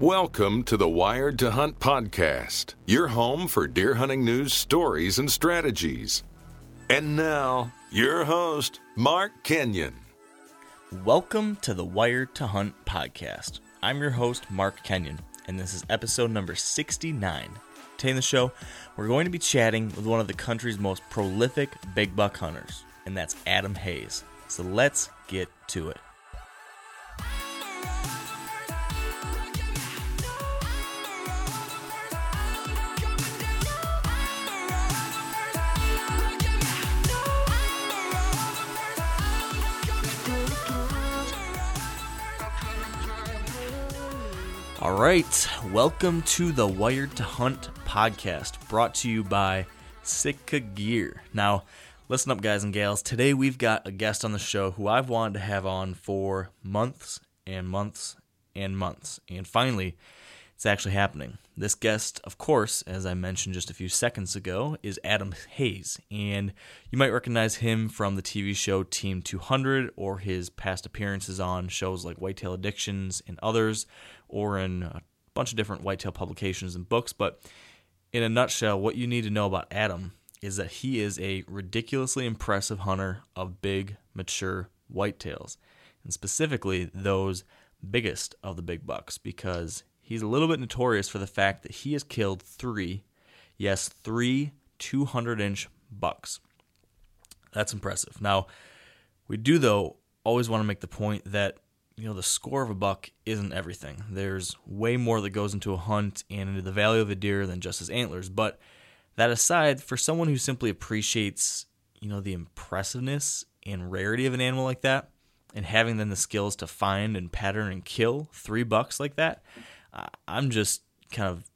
Welcome to the Wired to Hunt podcast, your home for deer hunting news, stories, and strategies. And now, your host, Mark Kenyon. Welcome to the Wired to Hunt podcast. I'm your host, Mark Kenyon, and this is episode number 69. Today in the show, we're going to be chatting with one of the country's most prolific big buck hunters, and that's Adam Hayes. So let's get to it. All right, welcome to the Wired to Hunt podcast, brought to you by Sika Gear. Now, listen up, guys and gals. Today we've got a guest on the show who I've wanted to have on for months and months and months. And finally, it's actually happening. This guest, of course, as I mentioned just a few seconds ago, is Adam Hayes. And you might recognize him from the TV show Team 200 or his past appearances on shows like Whitetail Addictions and others, or in a bunch of different whitetail publications and books. But in a nutshell, what you need to know about Adam is that he is a ridiculously impressive hunter of big, mature whitetails, and specifically those biggest of the big bucks, because he's a little bit notorious for the fact that he has killed three 200-inch bucks. That's impressive. Now, we do, though, always want to make the point that, you know, the score of a buck isn't everything. There's way more that goes into a hunt and into the value of a deer than just his antlers, but that aside, for someone who simply appreciates, you know, the impressiveness and rarity of an animal like that, and having then the skills to find and pattern and kill 3 bucks like that, I'm just kind of,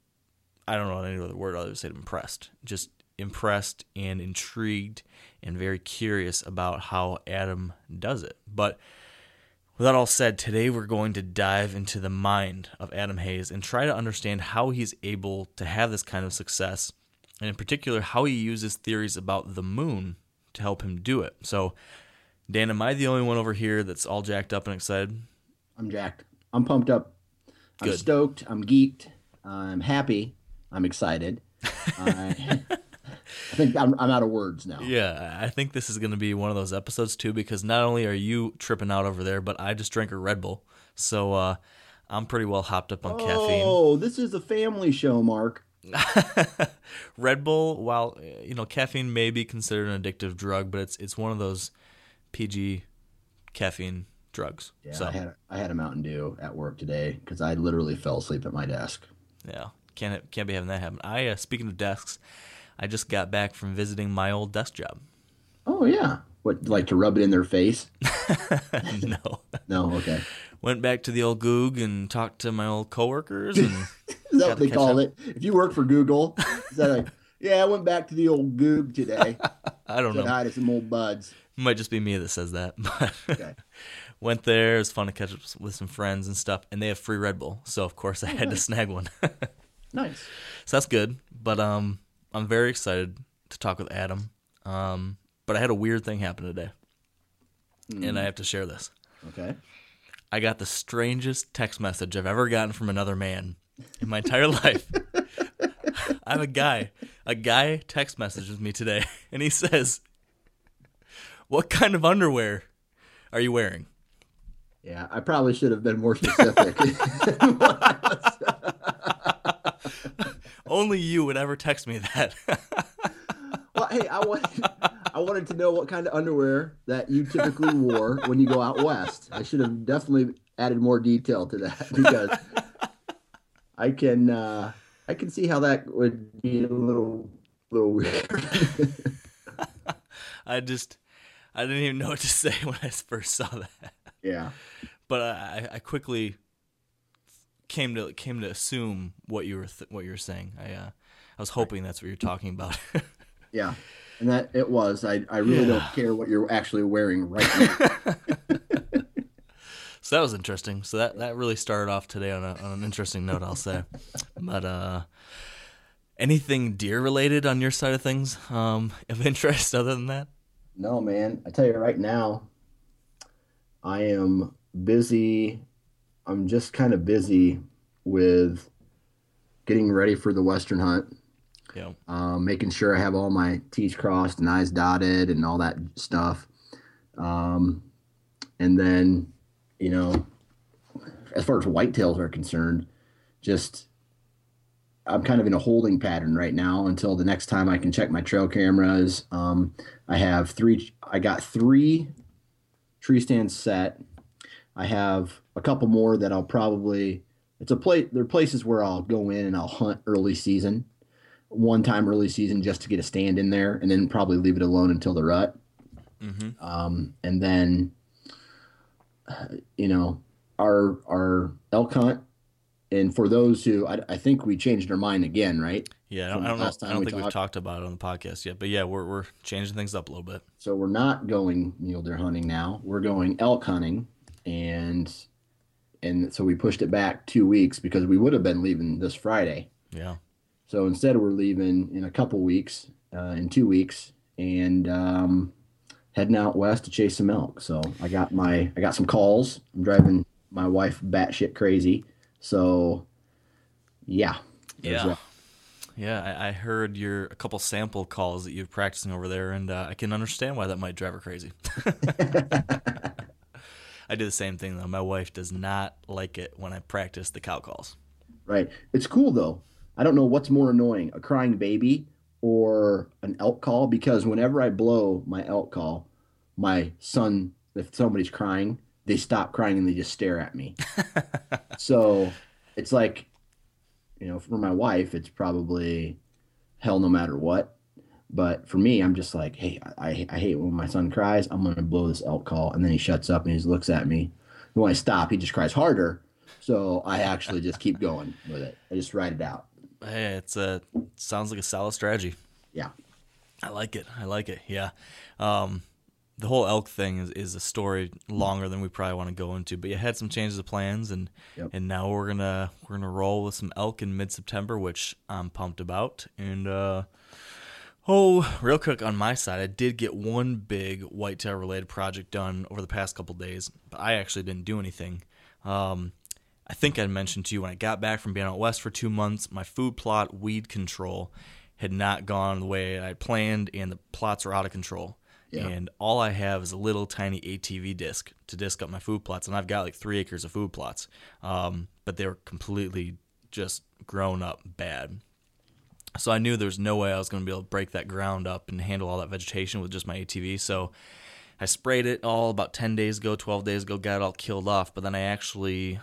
I don't know any other word other than say impressed. Just impressed and intrigued and very curious about how Adam does it. But with that all said, today we're going to dive into the mind of Adam Hayes and try to understand how he's able to have this kind of success, and in particular, how he uses theories about the moon to help him do it. So, Dan, am I the only one over here that's all jacked up and excited? I'm jacked. I'm pumped up. Good. I'm stoked. I'm geeked. I'm happy. I'm excited. I think I'm out of words now. Yeah, I think this is going to be one of those episodes, too, because not only are you tripping out over there, but I just drank a Red Bull. So I'm pretty well hopped up on caffeine. Oh, this is a family show, Mark. Red Bull, while, you know, caffeine may be considered an addictive drug, but it's one of those PG caffeine drugs. Yeah, so I had a Mountain Dew at work today because I literally fell asleep at my desk. Yeah, can't be having that happen. I speaking of desks, I just got back from visiting my old desk job. Oh yeah, what, like to rub it in their face? No, no, okay. Went back to the old Goog and talked to my old coworkers and. Is that what they call it? If you work for Google, is that like, yeah, I went back to the old Goog today. I don't know. Hi to some old buds. It might just be me that says that. But okay. Went there. It was fun to catch up with some friends and stuff. And they have free Red Bull. So, of course, I had to snag one. Nice. So that's good. But I'm very excited to talk with Adam. But I had a weird thing happen today. And I have to share this. Okay. I got the strangest text message I've ever gotten from another man in my entire life. I have a guy text messages me today, and he says, "What kind of underwear are you wearing?" Yeah, I probably should have been more specific. Only you would ever text me that. Well, hey, I wanted to know what kind of underwear that you typically wore when you go out west. I should have definitely added more detail to that, because I can see how that would be a little weird. I didn't even know what to say when I first saw that. Yeah, but I quickly came to assume what you were saying. I was hoping that's what you're talking about. Yeah, and that it was. I really don't care what you're actually wearing right now. So that was interesting. So that really started off today on an interesting note, I'll say. But anything deer-related on your side of things of interest other than that? No, man. I tell you right now, I am busy. I'm just kind of busy with getting ready for the Western hunt. Yeah. Making sure I have all my T's crossed and I's dotted and all that stuff. And then, you know, as far as whitetails are concerned, just I'm kind of in a holding pattern right now until the next time I can check my trail cameras. I got three tree stands set. I have a couple more that I'll probably, there are places where I'll go in and I'll hunt early season, one time early season just to get a stand in there and then probably leave it alone until the rut. Mm-hmm. And then, you know, our elk hunt. And for those who, I think we changed our mind again, right? Yeah, I don't think we've talked about it on the podcast yet, but yeah, we're changing things up a little bit. So we're not going mule deer hunting now. We're going elk hunting, and so we pushed it back 2 weeks because we would have been leaving this Friday. Yeah. So instead, we're leaving in a couple weeks, in 2 weeks, and heading out west to chase some elk. So I got some calls. I'm driving my wife batshit crazy. So, yeah. I heard a couple sample calls that you're practicing over there, and I can understand why that might drive her crazy. I do the same thing though. My wife does not like it when I practice the cow calls. Right. It's cool though. I don't know what's more annoying, a crying baby or an elk call, because whenever I blow my elk call, my son, if somebody's crying, they stop crying and they just stare at me. So it's like, you know, for my wife, it's probably hell no matter what. But for me, I'm just like, hey, I hate when my son cries. I'm going to blow this elk call. And then he shuts up and he just looks at me. And when I stop, he just cries harder. So I actually just keep going with it. I just ride it out. Hey, sounds like a solid strategy. Yeah. I like it. Yeah. The whole elk thing is a story longer than we probably want to go into, but you had some changes of plans, and and now we're gonna roll with some elk in mid-September, which I'm pumped about. And real quick on my side, I did get one big whitetail related project done over the past couple days, but I actually didn't do anything. I think I mentioned to you when I got back from being out west for 2 months, my food plot weed control had not gone the way I planned, and the plots are out of control. Yeah. And all I have is a little tiny ATV disc to disc up my food plots, and I've got like 3 acres of food plots, but they were completely just grown up bad. So I knew there was no way I was going to be able to break that ground up and handle all that vegetation with just my ATV. So I sprayed it all about 12 days ago, got it all killed off. But then I actually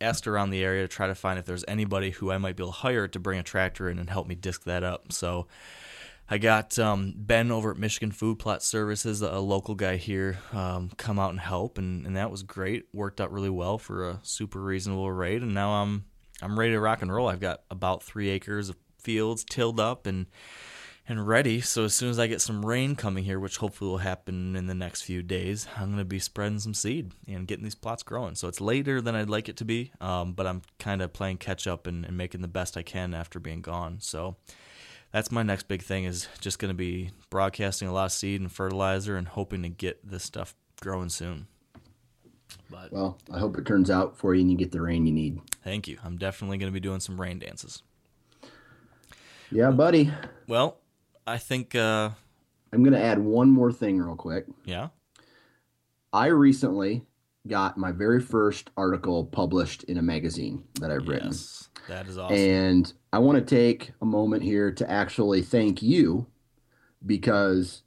asked around the area to try to find if there's anybody who I might be able to hire to bring a tractor in and help me disc that up. So I got Ben over at Michigan Food Plot Services, a local guy here, come out and help, and that was great. Worked out really well for a super reasonable rate, and now I'm ready to rock and roll. I've got about 3 acres of fields tilled up and ready, so as soon as I get some rain coming here, which hopefully will happen in the next few days, I'm going to be spreading some seed and getting these plots growing. So it's later than I'd like it to be, but I'm kind of playing catch up and making the best I can after being gone, so that's my next big thing, is just going to be broadcasting a lot of seed and fertilizer and hoping to get this stuff growing soon. But, well, I hope it turns out for you and you get the rain you need. Thank you. I'm definitely going to be doing some rain dances. Yeah, buddy. Well, I think I'm going to add one more thing real quick. Yeah. I recently got my very first article published in a magazine that I've written. Yes, that is awesome. And I want to take a moment here to actually thank you, because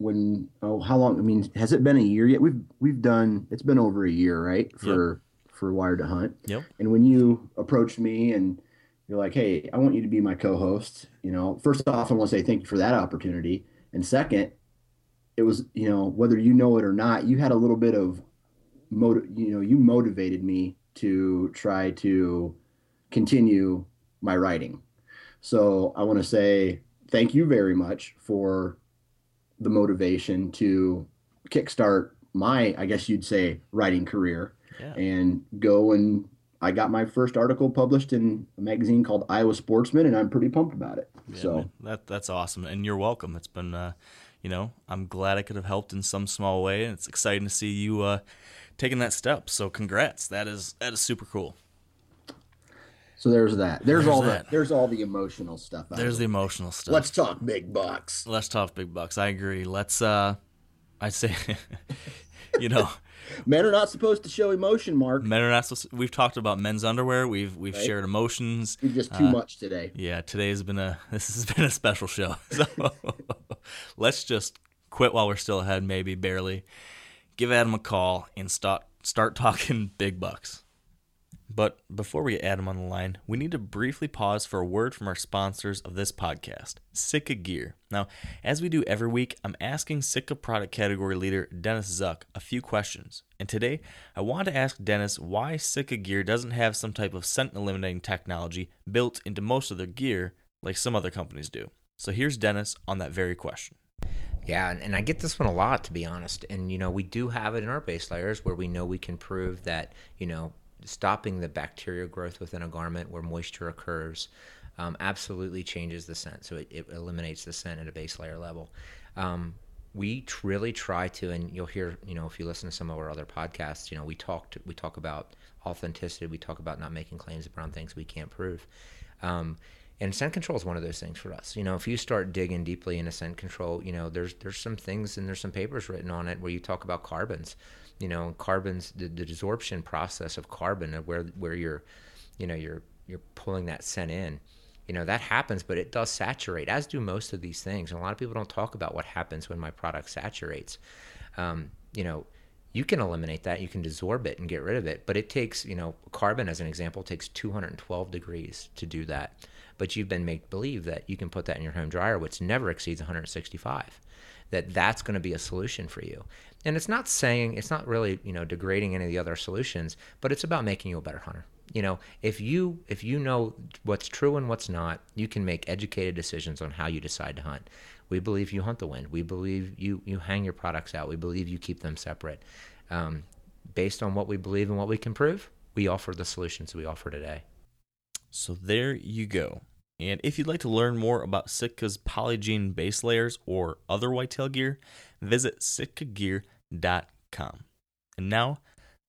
has it been a year yet? It's been over a year, right? For Wired to Hunt. Yep. And when you approached me and you're like, hey, I want you to be my co-host, you know, first off, I want to say thank you for that opportunity. And second, it was, you know, whether you know it or not, you had a little bit of you motivated me to try to continue my writing. So I want to say thank you very much for the motivation to kickstart my, I guess you'd say, writing career. Yeah. And I got my first article published in a magazine called Iowa Sportsman, and I'm pretty pumped about it. Yeah, so man, that's awesome. And you're welcome. It's been, you know, I'm glad I could have helped in some small way, and it's exciting to see you taking that step. So congrats. That is super cool. So there's that. There's all the emotional stuff. There's the emotional stuff. Let's talk big bucks. Let's talk big bucks. I agree. Let's, I say, you know, men are not supposed to show emotion, Mark. Men are not supposed to, we've talked about men's underwear. We've right? shared emotions. We're just too much today. Yeah. This has been a special show. So let's just quit while we're still ahead. Maybe barely give Adam a call and start talking big bucks. But before we get Adam on the line, we need to briefly pause for a word from our sponsors of this podcast, Sika Gear. Now, as we do every week, I'm asking Sika product category leader Dennis Zuck a few questions. And today, I want to ask Dennis why Sika Gear doesn't have some type of scent-eliminating technology built into most of their gear like some other companies do. So here's Dennis on that very question. Yeah, and I get this one a lot, to be honest. And, you know, we do have it in our base layers where we know we can prove that, you know, stopping the bacterial growth within a garment where moisture occurs absolutely changes the scent. So it eliminates the scent at a base layer level. We really try to, and you'll hear, you know, if you listen to some of our other podcasts, you know, we talk about authenticity. We talk about not making claims around things we can't prove. And scent control is one of those things for us. You know, if you start digging deeply into scent control, you know, there's some things and there's some papers written on it where you talk about carbons. You know, carbons, the desorption process of carbon, where you're, you know, you're pulling that scent in. You know, that happens, but it does saturate, as do most of these things. And a lot of people don't talk about what happens when my product saturates. You know, you can eliminate that. You can desorb it and get rid of it. But it takes, you know, carbon, as an example, takes 212 degrees to do that. But you've been made believe that you can put that in your home dryer, which never exceeds 165, that's going to be a solution for you. And it's not really, you know, degrading any of the other solutions, but it's about making you a better hunter. You know, if you know what's true and what's not, you can make educated decisions on how you decide to hunt. We believe you hunt the wind. We believe you hang your products out. We believe you keep them separate. Based on what we believe and what we can prove, we offer the solutions we offer today. So there you go. And if you'd like to learn more about Sitka's polygene base layers or other whitetail gear, visit sitkagear.com. And now,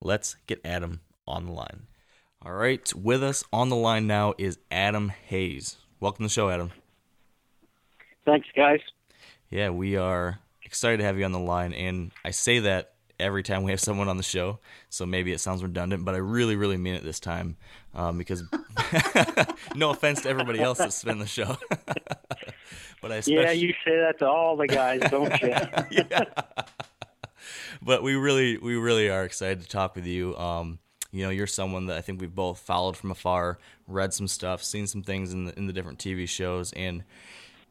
let's get Adam on the line. All right, with us on the line now is Adam Hayes. Welcome to the show, Adam. Thanks, guys. Yeah, we are excited to have you on the line, and I say that every time we have someone on the show, so maybe it sounds redundant, but I really, really mean it this time, because no offense to everybody else that's been on the show. But yeah, you say that to all the guys, don't you? Yeah. But we really are excited to talk with you. You know, you're someone that I think we've both followed from afar, read some stuff, seen some things in the different TV shows, and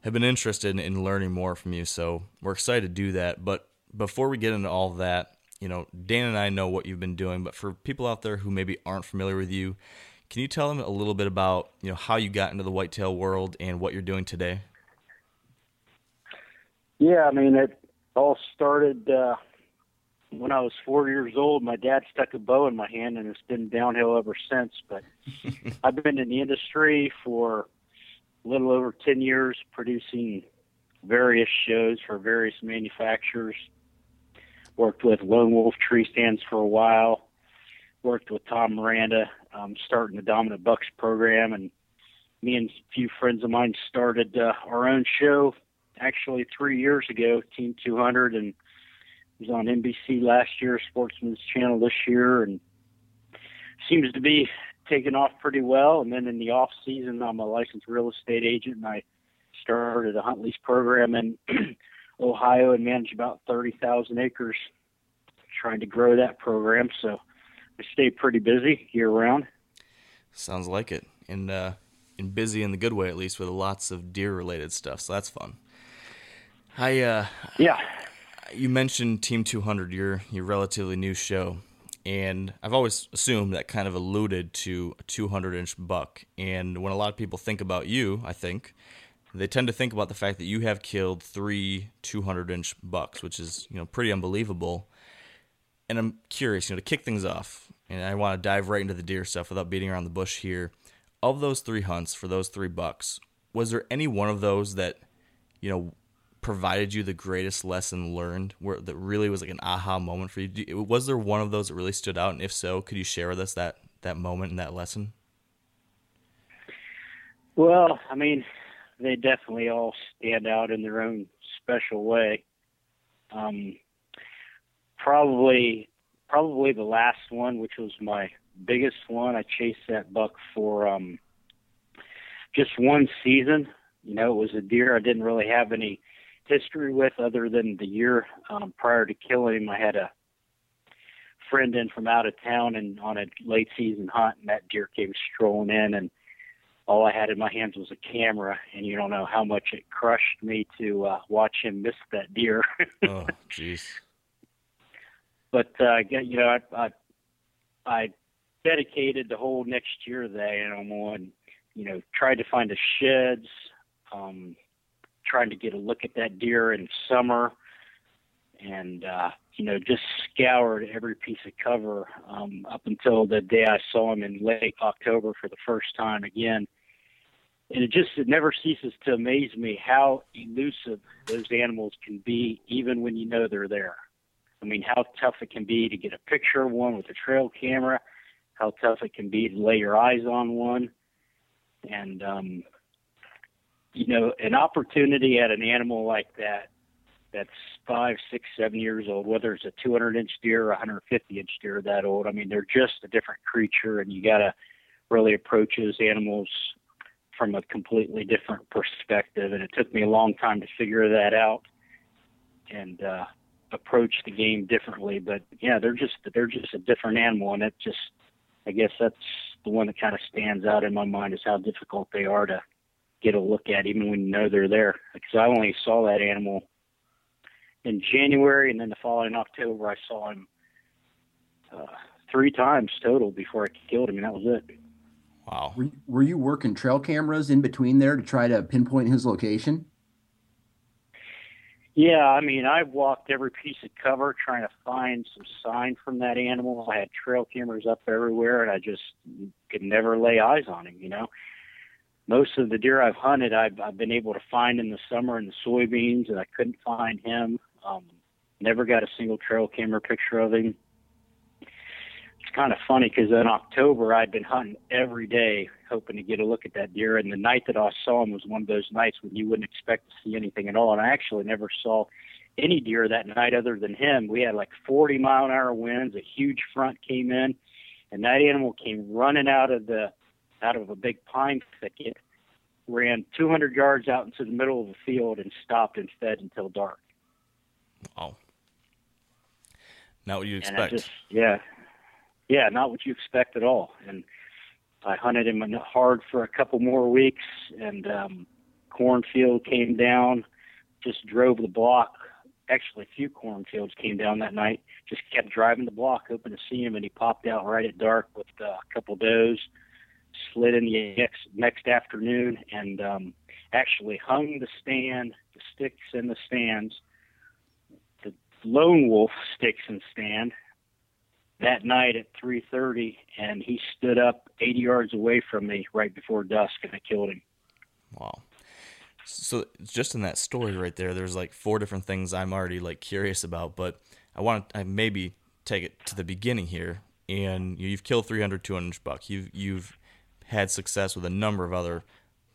have been interested in learning more from you, so we're excited to do that. But before we get into all that, you know, Dan and I know what you've been doing, but for people out there who maybe aren't familiar with you, can you tell them a little bit about, you know, how you got into the whitetail world and what you're doing today? Yeah, I mean, it all started when I was 4 years old. My dad stuck a bow in my hand, and it's been downhill ever since. But I've been in the industry for a little over 10 years, producing various shows for various manufacturers. Worked with Lone Wolf Tree Stands for a while. Worked with Tom Miranda, starting the Dominant Bucks program. And me and a few friends of mine started our own show actually 3 years ago, Team 200. And it was on NBC last year, Sportsman's Channel this year. And seems to be taking off pretty well. And then in the off season, I'm a licensed real estate agent, and I started a hunt lease program in Ohio and manage about 30,000 acres, trying to grow that program. So I stay pretty busy year-round. Sounds like it. And busy in the good way, at least, with lots of deer-related stuff, so that's fun. Yeah. You mentioned Team 200, your relatively new show, and I've always assumed that kind of alluded to a 200-inch buck. And when a lot of people think about you, I think, they tend to think about the fact that you have killed 3 200-inch bucks, which is, you know, pretty unbelievable. And I'm curious, you know, to kick things off, and I want to dive right into the deer stuff without beating around the bush here. Of those 3 hunts for those 3 bucks, was there any one of those that, you know, provided you the greatest lesson learned, where that really was like an aha moment for you? Was there one of those that really stood out? And if so, could you share with us that moment and that lesson? Well, I mean, they definitely all stand out in their own special way. Probably the last one, which was my biggest one, I chased that buck for just one season. You know, it was a deer I didn't really have any history with other than the year prior to killing him. I had a friend in from out of town and on a late season hunt, and that deer came strolling in, and all I had in my hands was a camera, and you don't know how much it crushed me to watch him miss that deer. Oh, jeez. But, you know, I dedicated the whole next year to that animal and, you know, tried to find the sheds, trying to get a look at that deer in summer, and, you know, just scoured every piece of cover up until the day I saw him in late October for the first time again. And it never ceases to amaze me how elusive those animals can be, even when you know they're there. I mean, how tough it can be to get a picture of one with a trail camera, how tough it can be to lay your eyes on one. And, you know, an opportunity at an animal like that, that's 5, 6, 7 years old, whether it's a 200-inch deer or a 150-inch deer that old, I mean, they're just a different creature, and you got to really approach those animals from a completely different perspective. And it took me a long time to figure that out and approach the game differently. But yeah, they're just a different animal, and I guess that's the one that kind of stands out in my mind is how difficult they are to get a look at, even when you know they're there. Because I only saw that animal in January, and then the following October, I saw him 3 times total before I killed him, and that was it. Wow. Were you working trail cameras in between there to try to pinpoint his location? Yeah, I mean, I walked every piece of cover trying to find some sign from that animal. I had trail cameras up everywhere, and I just could never lay eyes on him, you know. Most of the deer I've hunted, I've been able to find in the summer in the soybeans, and I couldn't find him. Never got a single trail camera picture of him. It's kind of funny because in October, I'd been hunting every day hoping to get a look at that deer, and the night that I saw him was one of those nights when you wouldn't expect to see anything at all, and I actually never saw any deer that night other than him. We had like 40-mile-an-hour winds, a huge front came in, and that animal came running out of a big pine thicket, ran 200 yards out into the middle of the field and stopped and fed until dark. Wow. Not what you expect. Yeah, not what you expect at all. And I hunted him hard for a couple more weeks, and cornfield came down, just drove the block. Actually, a few cornfields came down that night, just kept driving the block, hoping to see him, and he popped out right at dark with a couple does, slid in the next afternoon, and actually hung the sticks in the stands, the Lone Wolf sticks and stand that night at 3:30, and he stood up 80 yards away from me right before dusk, and I killed him. Wow. So just in that story right there, there's like 4 different things I'm already like curious about, but I maybe take it to the beginning here. And you've killed 300 200-inch buck. You've had success with a number of other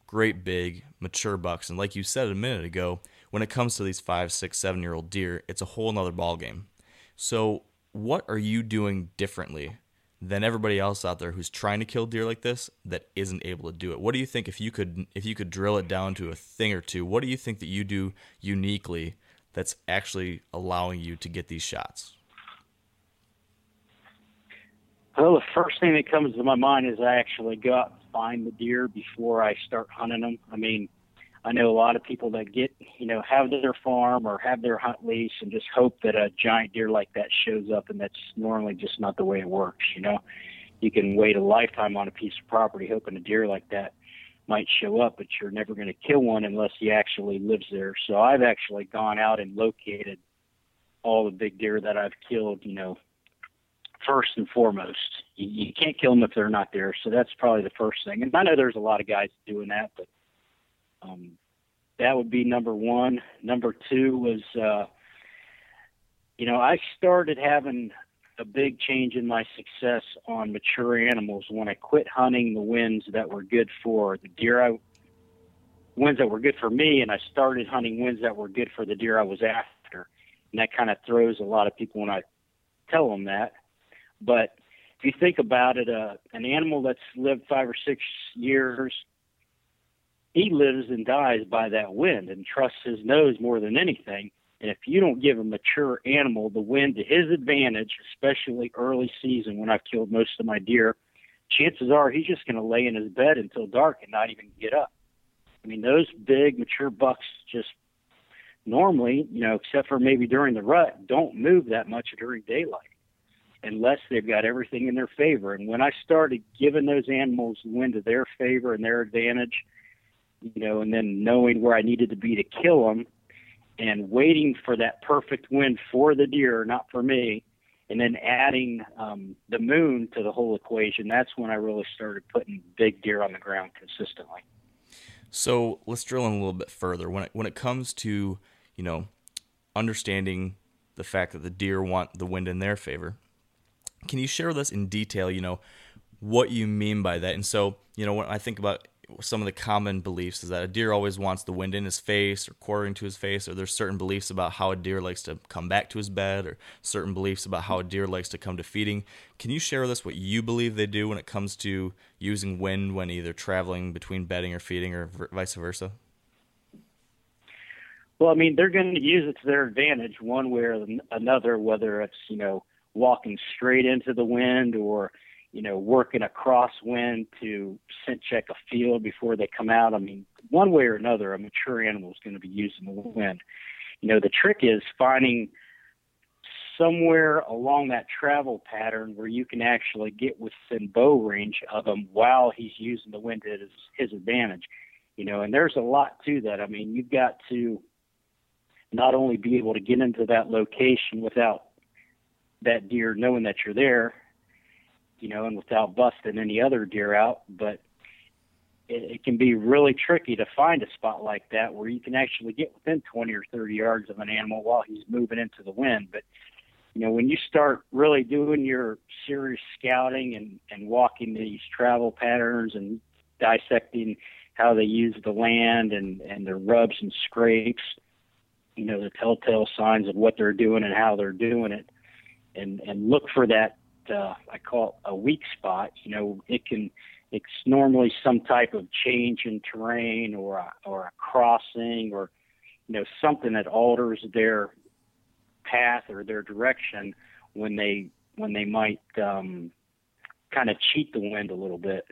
great big mature bucks, and like you said a minute ago, when it comes to these 5, 6, 7 year old deer, it's a whole nother ball game. So what are you doing differently than everybody else out there who's trying to kill deer like this that isn't able to do it? What do you think, if you could drill it down to a thing or two, what do you think that you do uniquely that's actually allowing you to get these shots? Well, the first thing that comes to my mind is I actually go out and find the deer before I start hunting them. I mean, I know a lot of people that have their farm or have their hunt lease and just hope that a giant deer like that shows up, and that's normally just not the way it works, you know. You can wait a lifetime on a piece of property hoping a deer like that might show up, but you're never going to kill one unless he actually lives there. So I've actually gone out and located all the big deer that I've killed, you know, first and foremost. You can't kill them if they're not there, so that's probably the first thing. And I know there's a lot of guys doing that, but that would be number one. Number two was, I started having a big change in my success on mature animals when I quit hunting the winds that were good for the deer I winds that were good for me, and I started hunting winds that were good for the deer I was after. And that kind of throws a lot of people when I tell them that. But if you think about it, an animal that's lived 5 or 6 years, he lives and dies by that wind and trusts his nose more than anything. And if you don't give a mature animal the wind to his advantage, especially early season when I've killed most of my deer, chances are he's just going to lay in his bed until dark and not even get up. I mean, those big, mature bucks just normally, you know, except for maybe during the rut, don't move that much during daylight unless they've got everything in their favor. And when I started giving those animals the wind to their favor and their advantage, you know, and then knowing where I needed to be to kill them and waiting for that perfect wind for the deer, not for me, and then adding the moon to the whole equation, that's when I really started putting big deer on the ground consistently. So let's drill in a little bit further. When it comes to, you know, understanding the fact that the deer want the wind in their favor, can you share with us in detail, you know, what you mean by that? And so, you know, when I think about some of the common beliefs is that a deer always wants the wind in his face or quartering to his face, or there's certain beliefs about how a deer likes to come back to his bed, or certain beliefs about how a deer likes to come to feeding. Can you share with us what you believe they do when it comes to using wind when either traveling between bedding or feeding or vice versa? Well, I mean, they're going to use it to their advantage one way or another, whether it's, you know, walking straight into the wind or, you know, working a crosswind to scent check a field before they come out. I mean, one way or another, a mature animal is going to be using the wind. You know, the trick is finding somewhere along that travel pattern where you can actually get within bow range of him while he's using the wind at his advantage. You know, and there's a lot to that. I mean, you've got to not only be able to get into that location without that deer knowing that you're there, you know, and without busting any other deer out, but it can be really tricky to find a spot like that where you can actually get within 20 or 30 yards of an animal while he's moving into the wind. But, you know, when you start really doing your serious scouting and walking these travel patterns and dissecting how they use the land and their rubs and scrapes, you know, the telltale signs of what they're doing and how they're doing it, and look for that, I call it a weak spot. You know, it's normally some type of change in terrain or a crossing, or, you know, something that alters their path or their direction when they might kind of cheat the wind a little bit.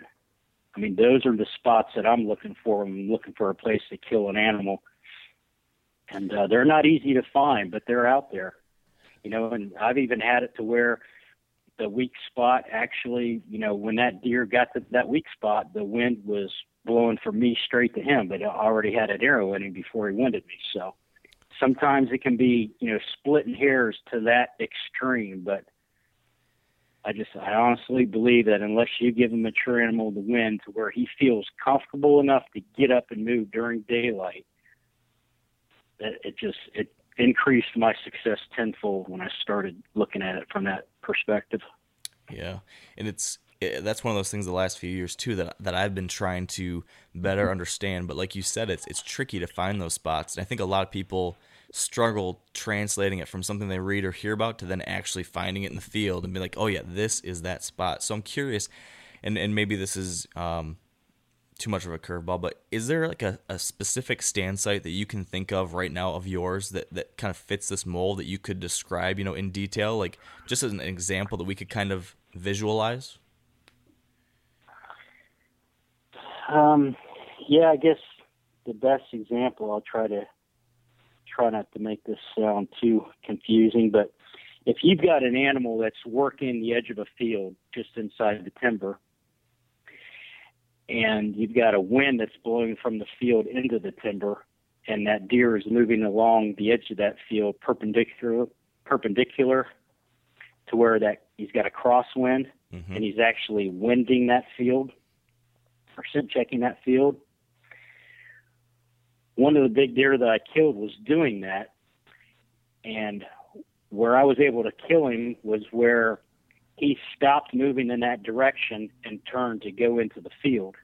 I mean, those are the spots that I'm looking for. I'm looking for a place to kill an animal, and they're not easy to find, but they're out there. You know, and I've even had it to where the weak spot actually, you know, when that deer got to that weak spot, the wind was blowing from me straight to him, but I already had an arrow in him before he winded me. So sometimes it can be, you know, splitting hairs to that extreme, but I honestly believe that unless you give a mature animal the wind to where he feels comfortable enough to get up and move during daylight, that it increased my success tenfold when I started looking at it from that perspective. Yeah, and that's one of those things the last few years too that I've been trying to better understand. But like you said, it's tricky to find those spots, and I think a lot of people struggle translating it from something they read or hear about to then actually finding it in the field and be like, oh yeah, this is that spot. So I'm curious, and maybe this is too much of a curveball, but is there like a specific stand site that you can think of right now of yours that kind of fits this mold that you could describe, you know, in detail, like just as an example that we could kind of visualize? Yeah, I guess the best example, I'll try not to make this sound too confusing, but if you've got an animal that's working the edge of a field just inside the timber, and you've got a wind that's blowing from the field into the timber, and that deer is moving along the edge of that field perpendicular to where that he's got a crosswind, mm-hmm. and he's actually winding that field or scent checking that field. One of the big deer that I killed was doing that, and where I was able to kill him was where he stopped moving in that direction and turned to go into the field.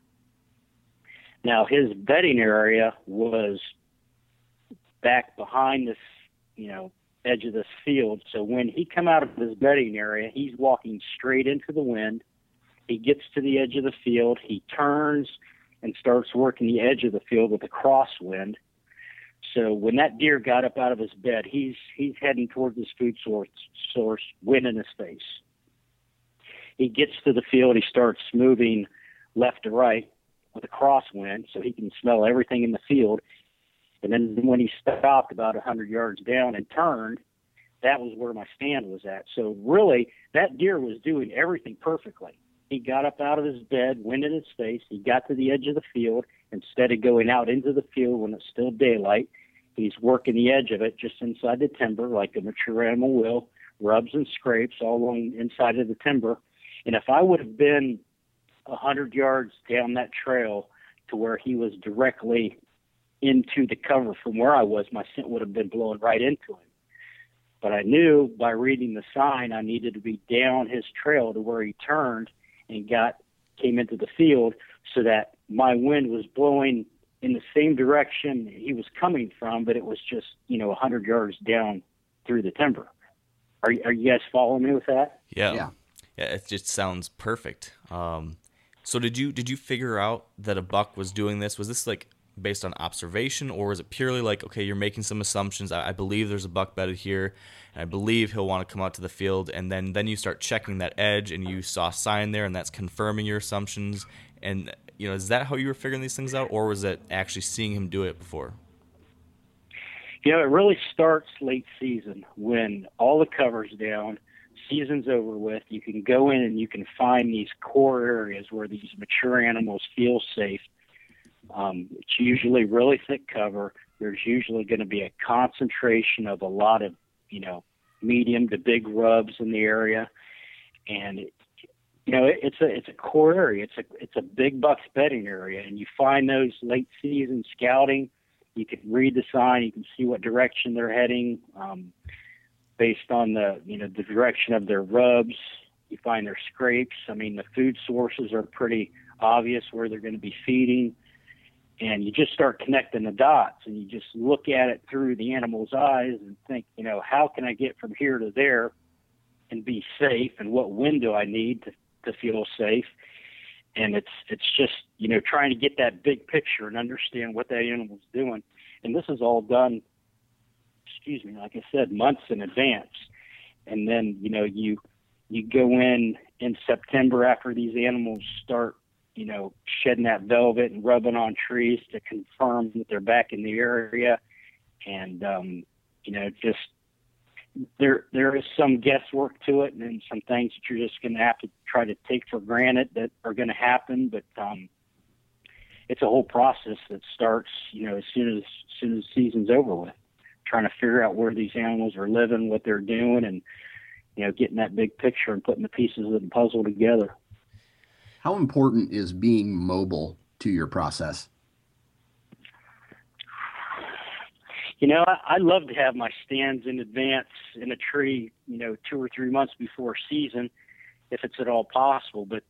Now, his bedding area was back behind this, edge of this field. So when he come out of his bedding area, he's walking straight into the wind. He gets to the edge of the field. He turns and starts working the edge of the field with a crosswind. So when that deer got up out of his bed, he's heading towards his food source, wind in his face. He gets to the field. He starts moving left to right with a crosswind so he can smell everything in the field. And then when he stopped about 100 yards down and turned, that was where my stand was at. So really, that deer was doing everything perfectly. He got up out of his bed, wind in his face. He got to the edge of the field. Instead of going out into the field when it's still daylight, he's working the edge of it just inside the timber like a mature animal will, rubs and scrapes all along inside of the timber. And if I would have been 100 yards down that trail to where he was directly into the cover from where I was, my scent would have been blowing right into him. But I knew by reading the sign I needed to be down his trail to where he turned and came into the field so that my wind was blowing in the same direction he was coming from, but it was just, 100 yards down through the timber. Are you guys following me with that? Yeah. It just sounds perfect. So did you figure out that a buck was doing this? Was this like based on observation, or was it purely like, okay, you're making some assumptions. I believe there's a buck bedded here, and I believe he'll want to come out to the field, and then you start checking that edge, and you saw a sign there, and that's confirming your assumptions. And is that how you were figuring these things out, or was it actually seeing him do it before? It really starts late season when all the cover's down, season's over with. You can go in and you can find these core areas where these mature animals feel safe. It's usually really thick cover. There's usually going to be a concentration of a lot of, medium to big rubs in the area. And, it's a core area. It's a big buck's bedding area. And you find those late season scouting. You can read the sign. You can see what direction they're heading based on the, the direction of their rubs. You find their scrapes. The food sources are pretty obvious where they're going to be feeding. And you just start connecting the dots, and you just look at it through the animal's eyes and think, how can I get from here to there and be safe, and what wind do I need to feel safe? And it's just, trying to get that big picture and understand what that animal's doing. And this is all done, like I said, months in advance. And then, you go in September after these animals start, shedding that velvet and rubbing on trees to confirm that they're back in the area. And, just there is some guesswork to it, and then some things that you're just going to have to try to take for granted that are going to happen. But it's a whole process that starts, as soon as the season's over with, trying to figure out where these animals are living, what they're doing, and, getting that big picture and putting the pieces of the puzzle together. How important is being mobile to your process? I love to have my stands in advance in a tree, 2 or 3 months before season, if it's at all possible. But,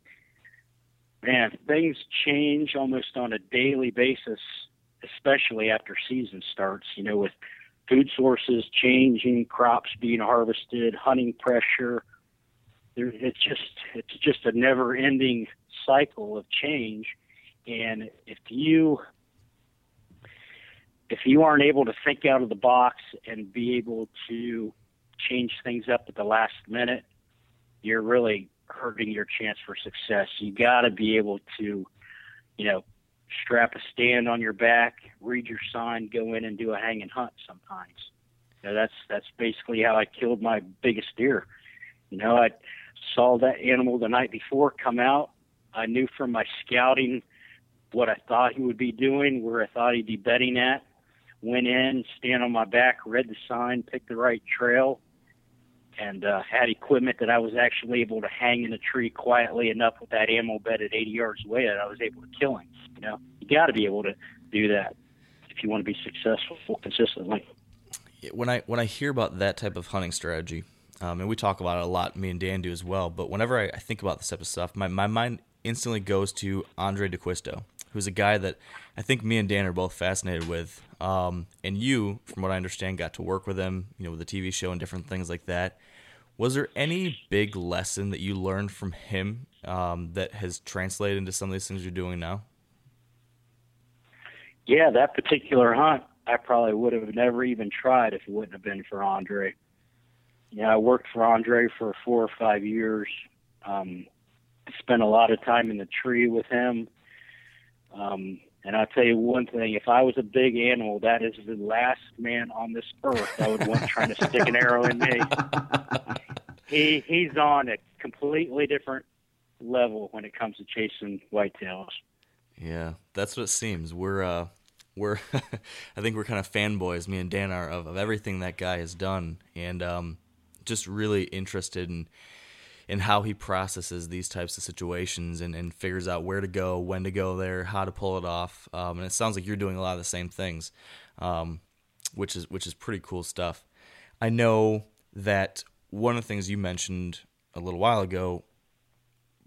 man, things change almost on a daily basis, especially after season starts, with food sources changing, crops being harvested, hunting pressure. It's just a never-ending cycle of change, and if you aren't able to think out of the box and be able to change things up at the last minute, you're really hurting your chance for success. You got to be able to, strap a stand on your back, read your sign, go in and do a hang and hunt. Sometimes, that's basically how I killed my biggest deer. I saw that animal the night before come out. I knew from my scouting what I thought he would be doing, where I thought he'd be bedding at. Went in, stand on my back, read the sign, picked the right trail, and had equipment that I was actually able to hang in a tree quietly enough with that animal bedded 80 yards away that I was able to kill him. You got to be able to do that if you want to be successful consistently. When I hear about that type of hunting strategy, and we talk about it a lot, me and Dan do as well, but whenever I think about this type of stuff, my mind instantly goes to Andre DeQuisto. who's a guy that I think me and Dan are both fascinated with. And you, from what I understand, got to work with him, you know, with the TV show and different things like that. Was there any big lesson that you learned from him that has translated into some of these things you're doing now? Yeah, that particular hunt, I probably would have never even tried if it wouldn't have been for Andre. Yeah, you know, I worked for Andre for 4 or 5 years. Spent a lot of time in the tree with him. And I'll tell you one thing, if I was a big animal, that is the last man on this earth that would want trying to stick an arrow in me. He's on a completely different level when it comes to chasing whitetails. Yeah, that's what it seems. We're I think we're kind of fanboys, me and Dan are, of everything that guy has done, and just really interested in how he processes these types of situations and figures out where to go, when to go there, how to pull it off. And it sounds like you're doing a lot of the same things, which is pretty cool stuff. I know that one of the things you mentioned a little while ago,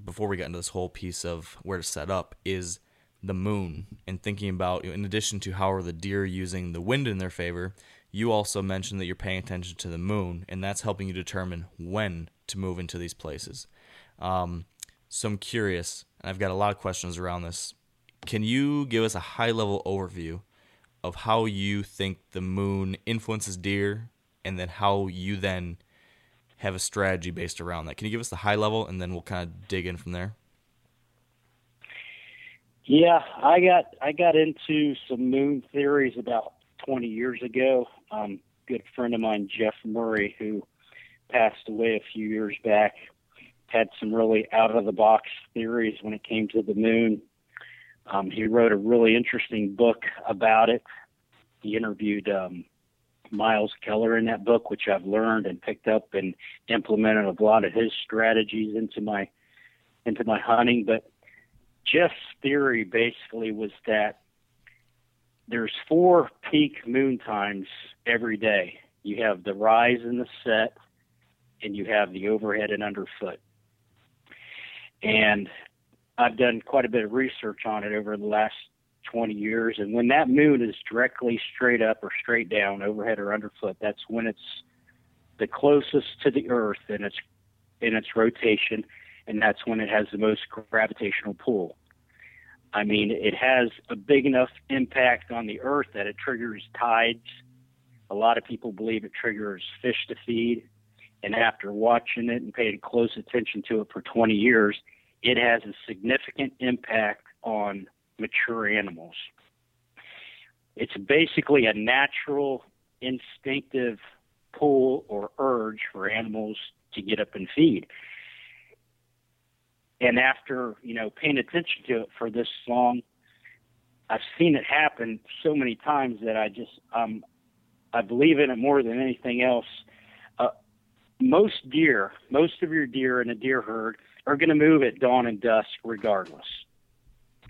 before we got into this whole piece of where to set up, is the moon, and thinking about, in addition to how are the deer using the wind in their favor, you also mentioned that you're paying attention to the moon, and that's helping you determine when to move into these places. So I'm curious, and I've got a lot of questions around this. Can you give us a high-level overview of how you think the moon influences deer, and then how you then have a strategy based around that? Can you give us the high level, and then we'll kind of dig in from there? Yeah, I got into some moon theories about 20 years ago. Good friend of mine, Jeff Murray, who passed away a few years back, had some really out-of-the-box theories when it came to the moon. He wrote a really interesting book about it. He interviewed Miles Keller in that book, which I've learned and picked up and implemented a lot of his strategies into my hunting. But Jeff's theory basically was that there's 4 peak moon times every day. You have the rise and the set, and you have the overhead and underfoot. And I've done quite a bit of research on it over the last 20 years, and when that moon is directly straight up or straight down, overhead or underfoot, that's when it's the closest to the earth and it's in its rotation, and that's when it has the most gravitational pull. I mean, it has a big enough impact on the earth that it triggers tides. A lot of people believe it triggers fish to feed. And after watching it and paying close attention to it for 20 years, it has a significant impact on mature animals. It's basically a natural, instinctive pull or urge for animals to get up and feed. And after, you know, paying attention to it for this long, I've seen it happen so many times that I just, I believe in it more than anything else. Most of your deer in a deer herd are going to move at dawn and dusk regardless.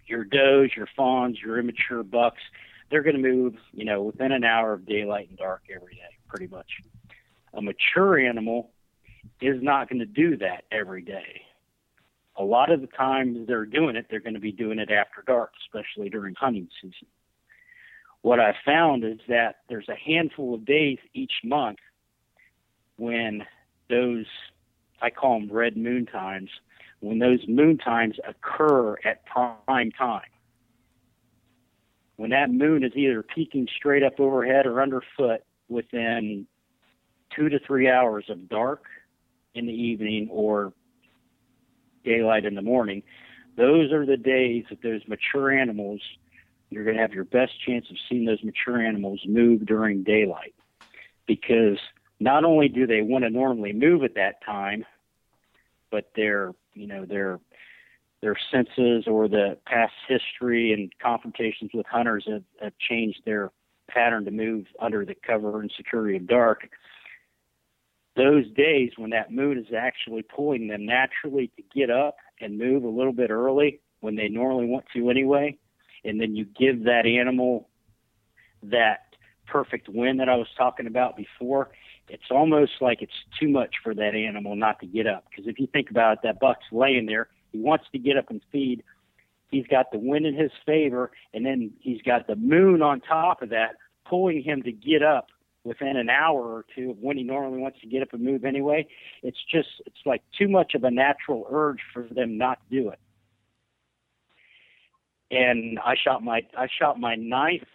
Your does, your fawns, your immature bucks, they're going to move, you know, within an hour of daylight and dark every day, pretty much. A mature animal is not going to do that every day. A lot of the times they're doing it, they're going to be doing it after dark, especially during hunting season. What I found is that there's a handful of days each month when those, I call them red moon times, when those moon times occur at prime time. When that moon is either peaking straight up overhead or underfoot within 2 to 3 hours of dark in the evening or daylight in the morning, those are the days that those mature animals, you're going to have your best chance of seeing those mature animals move during daylight, because not only do they want to normally move at that time, but their senses or the past history and confrontations with hunters have changed their pattern to move under the cover and security of dark. Those days when that moon is actually pulling them naturally to get up and move a little bit early when they normally want to anyway, and then you give that animal that perfect wind that I was talking about before, it's almost like it's too much for that animal not to get up. Because if you think about it, that buck's laying there, he wants to get up and feed, He's got the wind in his favor, and then he's got the moon on top of that, pulling him to get up within an hour or two of when he normally wants to get up and move anyway. It's like too much of a natural urge for them not to do it. And I shot my ninth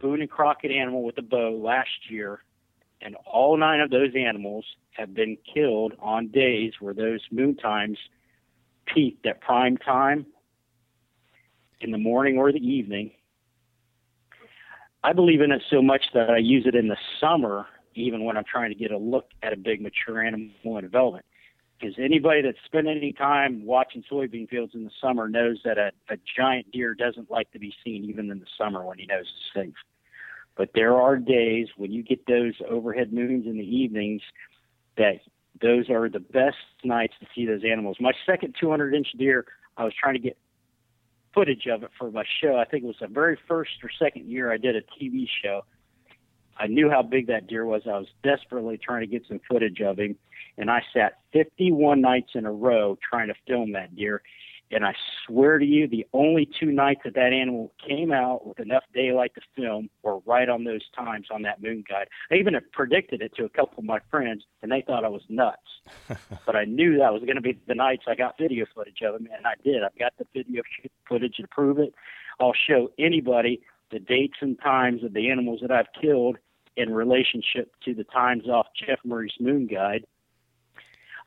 Boone and Crockett animal with a bow last year, and all 9 of those animals have been killed on days where those moon times peaked at prime time in the morning or the evening. I believe in it so much that I use it in the summer, even when I'm trying to get a look at a big mature animal in development. Because anybody that's spent any time watching soybean fields in the summer knows that a giant deer doesn't like to be seen even in the summer when he knows it's safe. But there are days when you get those overhead moons in the evenings that those are the best nights to see those animals. My second 200-inch deer, I was trying to get footage of it for my show. I think it was the very first or second year I did a TV show. I knew how big that deer was. I was desperately trying to get some footage of him, and I sat 51 nights in a row trying to film that deer. And I swear to you, the only 2 nights that that animal came out with enough daylight to film were right on those times on that moon guide. I even predicted it to a couple of my friends, and they thought I was nuts. But I knew that was going to be the nights I got video footage of him, and I did. I've got the video footage to prove it. I'll show anybody the dates and times of the animals that I've killed in relationship to the times off Jeff Murray's moon guide.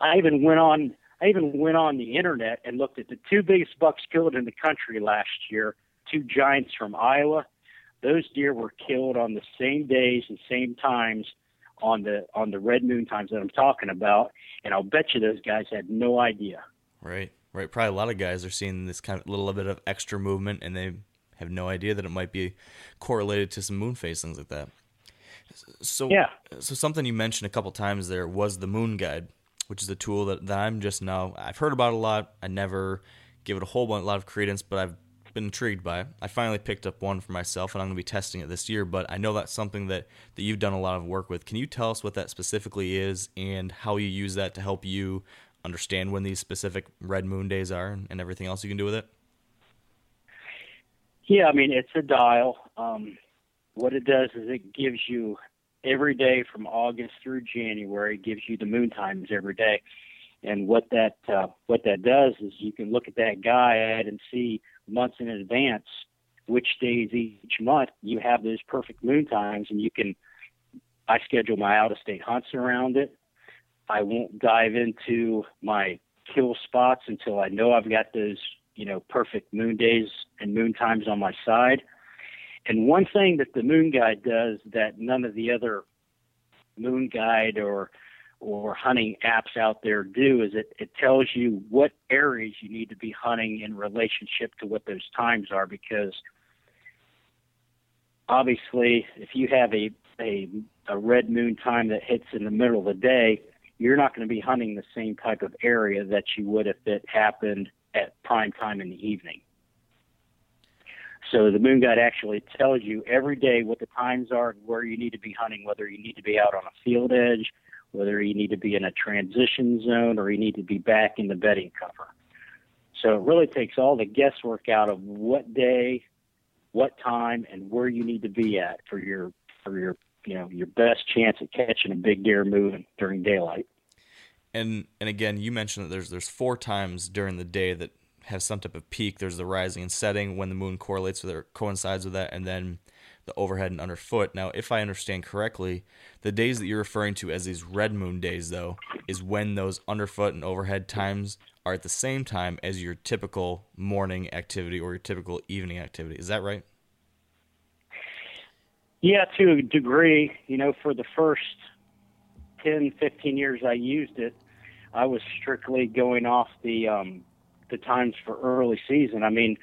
I even went on the internet and looked at the 2 biggest bucks killed in the country last year, 2 giants from Iowa. Those deer were killed on the same days and same times on the red moon times that I'm talking about. And I'll bet you those guys had no idea. Right. Probably a lot of guys are seeing this kind of little bit of extra movement, and they have no idea that it might be correlated to some moon phase, things like that. So, yeah. So something you mentioned a couple times there was the moon guide, which is a tool that I'm just now, I've heard about a lot. I never give it a whole lot of credence, but I've been intrigued by it. I finally picked up one for myself, and I'm going to be testing it this year, but I know that's something that you've done a lot of work with. Can you tell us what that specifically is and how you use that to help you understand when these specific red moon days are and everything else you can do with it? Yeah, I mean, it's a dial. What it does is it gives you every day from August through January, gives you the moon times every day. And what that does is you can look at that guide and see months in advance which days each month you have those perfect moon times, and I schedule my out-of-state hunts around it. I won't dive into my kill spots until I know I've got those, perfect moon days and moon times on my side. And one thing that the moon guide does that none of the other moon guide or hunting apps out there do is it tells you what areas you need to be hunting in relationship to what those times are, because obviously if you have a red moon time that hits in the middle of the day, you're not going to be hunting the same type of area that you would if it happened at prime time in the evening. So the moon guide actually tells you every day what the times are and where you need to be hunting, whether you need to be out on a field edge, whether you need to be in a transition zone, or you need to be back in the bedding cover. So it really takes all the guesswork out of what day, what time, and where you need to be at for your best chance at catching a big deer moving during daylight. And again, you mentioned that there's 4 times during the day that have some type of peak. There's the rising and setting when the moon correlates with or coincides with that, and then the overhead and underfoot. Now, if I understand correctly, the days that you're referring to as these red moon days, though, is when those underfoot and overhead times are at the same time as your typical morning activity or your typical evening activity. Is that right? Yeah, to a degree. For the first 10, 15 years I used it, I was strictly going off the times for early season. I mean,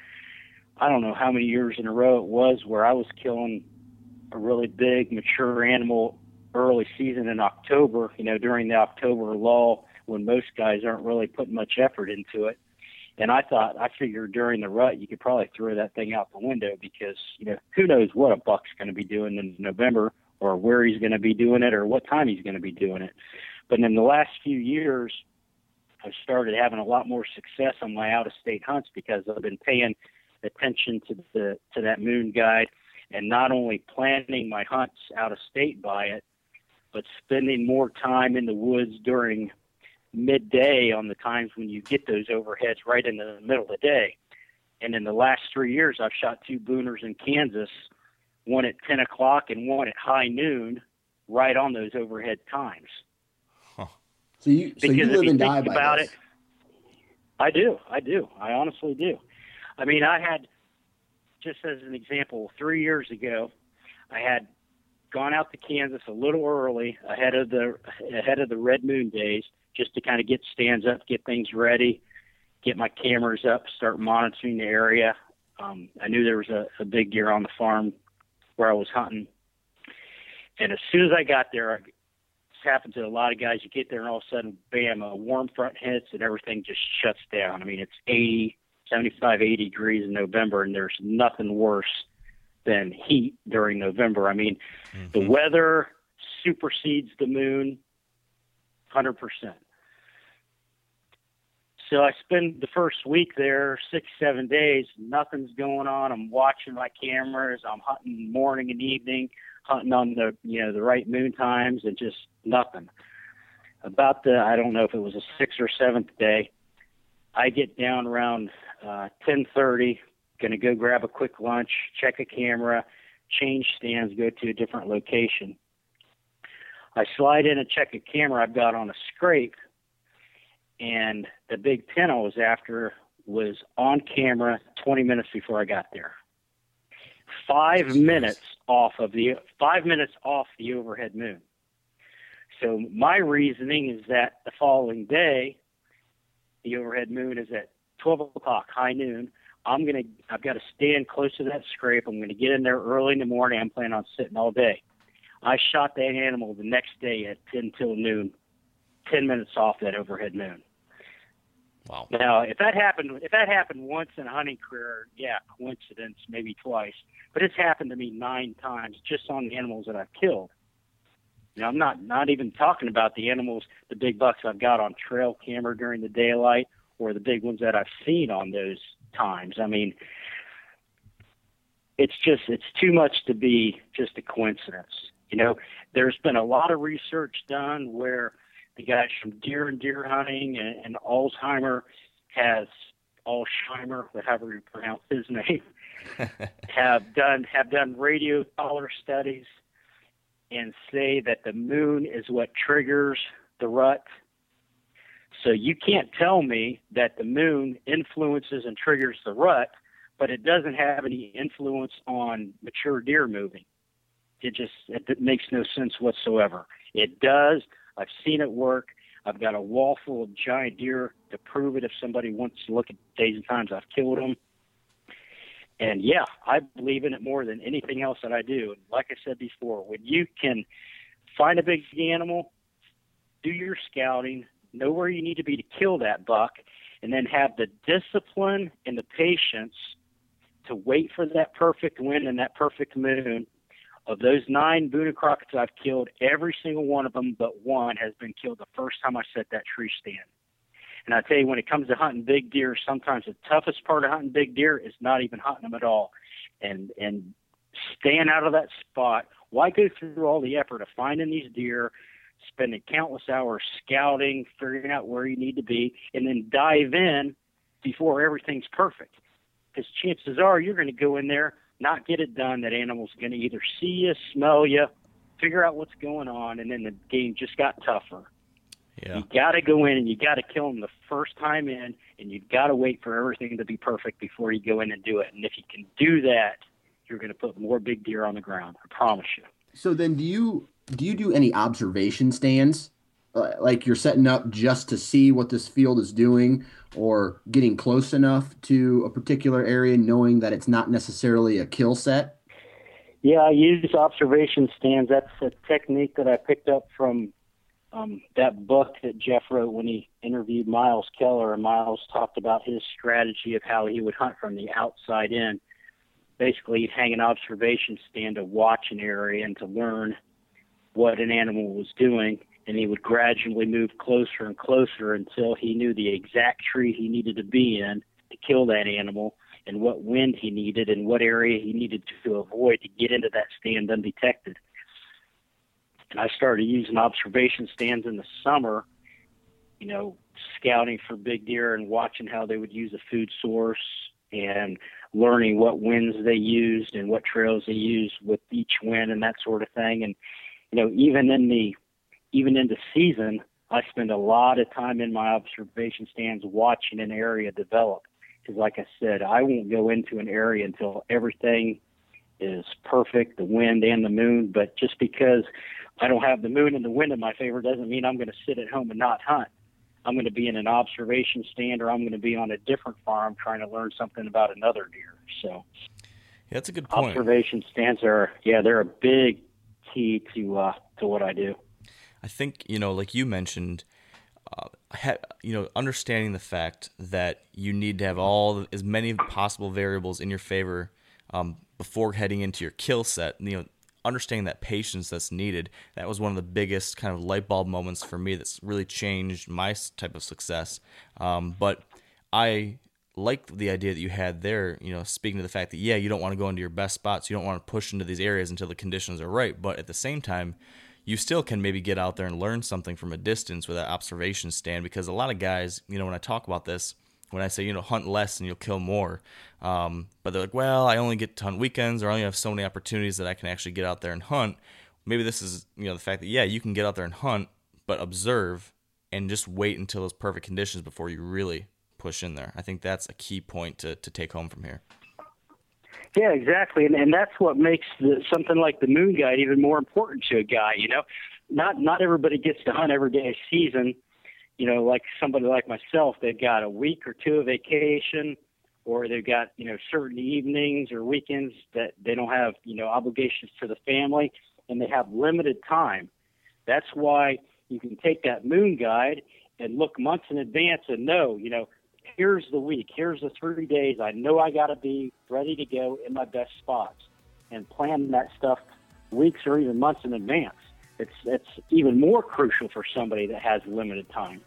I don't know how many years in a row it was where I was killing a really big mature animal early season in October, during the October lull when most guys aren't really putting much effort into it. And I figured during the rut, you could probably throw that thing out the window because, who knows what a buck's going to be doing in November or where he's going to be doing it or what time he's going to be doing it. But in the last few years, I've started having a lot more success on my out-of-state hunts because I've been paying attention to that moon guide and not only planning my hunts out-of-state by it, but spending more time in the woods during midday on the times when you get those overheads right in the middle of the day. And in the last 3 years, I've shot two booners in Kansas, one at 10 o'clock and one at high noon, right on those overhead times. Huh. So you live and die by this. I do. I honestly do. I mean, I had, just as an example, 3 years ago, I had gone out to Kansas a little early ahead of the red moon days, just to kind of get stands up, get things ready, get my cameras up, start monitoring the area. I knew there was a big deer on the farm where I was hunting. And as soon as I got there, it happened to a lot of guys. You get there and all of a sudden, bam, a warm front hits and everything just shuts down. I mean, it's 80 degrees in November, and there's nothing worse than heat during November. I mean, the weather supersedes the moon 100%. So I spend the first week there, 6-7 days, nothing's going on. I'm watching my cameras. I'm hunting morning and evening, hunting on the right moon times, and just nothing. About the, I don't know if it was the 6th or 7th day, I get down around 10:30, going to go grab a quick lunch, check a camera, change stands, go to a different location. I slide in and check a camera I've got on a scrape, and the big pin I was after was on camera 20 minutes before I got there. 5 minutes off the overhead moon. So my reasoning is that the following day, the overhead moon is at 12 o'clock, high noon. I've got to stand close to that scrape. I'm going to get in there early in the morning. I'm planning on sitting all day. I shot that animal the next day at 10 till noon, 10 minutes off that overhead moon. Wow. Now, if that happened once in a hunting career, yeah, coincidence, maybe twice. But it's happened to me 9 times just on the animals that I've killed. Now, I'm not even talking about the animals, the big bucks I've got on trail camera during the daylight or the big ones that I've seen on those times. I mean, it's too much to be just a coincidence. You know, there's been a lot of research done where the guys from Deer and Deer Hunting and Alzheimer, however you pronounce his name, have done radio collar studies and say that the moon is what triggers the rut. So you can't tell me that the moon influences and triggers the rut, but it doesn't have any influence on mature deer moving. It makes no sense whatsoever. It does. I've seen it work. I've got a wall full of giant deer to prove it if somebody wants to look at days and times I've killed them. And, yeah, I believe in it more than anything else that I do. And like I said before, when you can find a big animal, do your scouting, know where you need to be to kill that buck, and then have the discipline and the patience to wait for that perfect wind and that perfect moon. Of those 9 Boone and Crocketts I've killed, every single one of them but one has been killed the first time I set that tree stand. And I tell you, when it comes to hunting big deer, sometimes the toughest part of hunting big deer is not even hunting them at all. And staying out of that spot, why go through all the effort of finding these deer, spending countless hours scouting, figuring out where you need to be, and then dive in before everything's perfect? Because chances are you're going to go in there, not get it done, that animal's going to either see you, smell you, figure out what's going on, and then the game just got tougher. Yeah. You got to go in and you got to kill them the first time in, and you've got to wait for everything to be perfect before you go in and do it. And if you can do that, you're going to put more big deer on the ground. I promise you. So then do you do any observation stands? Like you're setting up just to see what this field is doing, or getting close enough to a particular area knowing that it's not necessarily a kill set? Yeah, I use observation stands. That's a technique that I picked up from that book that Jeff wrote when he interviewed Miles Keller. And Miles talked about his strategy of how he would hunt from the outside in. Basically, he'd hang an observation stand to watch an area and to learn what an animal was doing. and he would gradually move closer and closer until he knew the exact tree he needed to be in to kill that animal and what wind he needed and what area he needed to avoid to get into that stand undetected. And I started using observation stands in the summer, you know, scouting for big deer and watching how they would use a food source and learning what winds they used and what trails they used with each wind and that sort of thing. And, you know, even in the season, I spend a lot of time in my observation stands watching an area develop. Because like I said, I won't go into an area until everything is perfect, the wind and the moon. But just because I don't have the moon and the wind in my favor doesn't mean I'm going to sit at home and not hunt. I'm going to be in an observation stand, or I'm going to be on a different farm trying to learn something about another deer. So yeah, that's a good point. Observation stands are, yeah, they're a big key to what I do. I think, you know, like you mentioned, you know, understanding the fact that you need to have as many possible variables in your favor before heading into your kill set, you know, understanding that patience that's needed. That was one of the biggest kind of light bulb moments for me that's really changed my type of success. But I like the idea that you had there, you know, speaking to the fact that, yeah, you don't want to go into your best spots. You don't want to push into these areas until the conditions are right. But at the same time, you still can maybe get out there and learn something from a distance with that observation stand, because a lot of guys, you know, when I talk about this, when I say, you know, hunt less and you'll kill more, but they're like, well, I only get to hunt weekends, or I only have so many opportunities that I can actually get out there and hunt. Maybe this is, you know, the fact that, yeah, you can get out there and hunt, but observe and just wait until those perfect conditions before you really push in there. I think that's a key point to take home from here. Yeah, exactly, and that's what makes something like the Moon Guide even more important to a guy, you know. Not everybody gets to hunt every day of season, you know, like somebody like myself. They've got a week or two of vacation, or they've got, you know, certain evenings or weekends that they don't have, you know, obligations to the family, and they have limited time. That's why you can take that Moon Guide and look months in advance and know, you know, here's the week, here's the 3 days. I know I got to be ready to go in my best spots, and plan that stuff weeks or even months in advance. It's even more crucial for somebody that has limited time.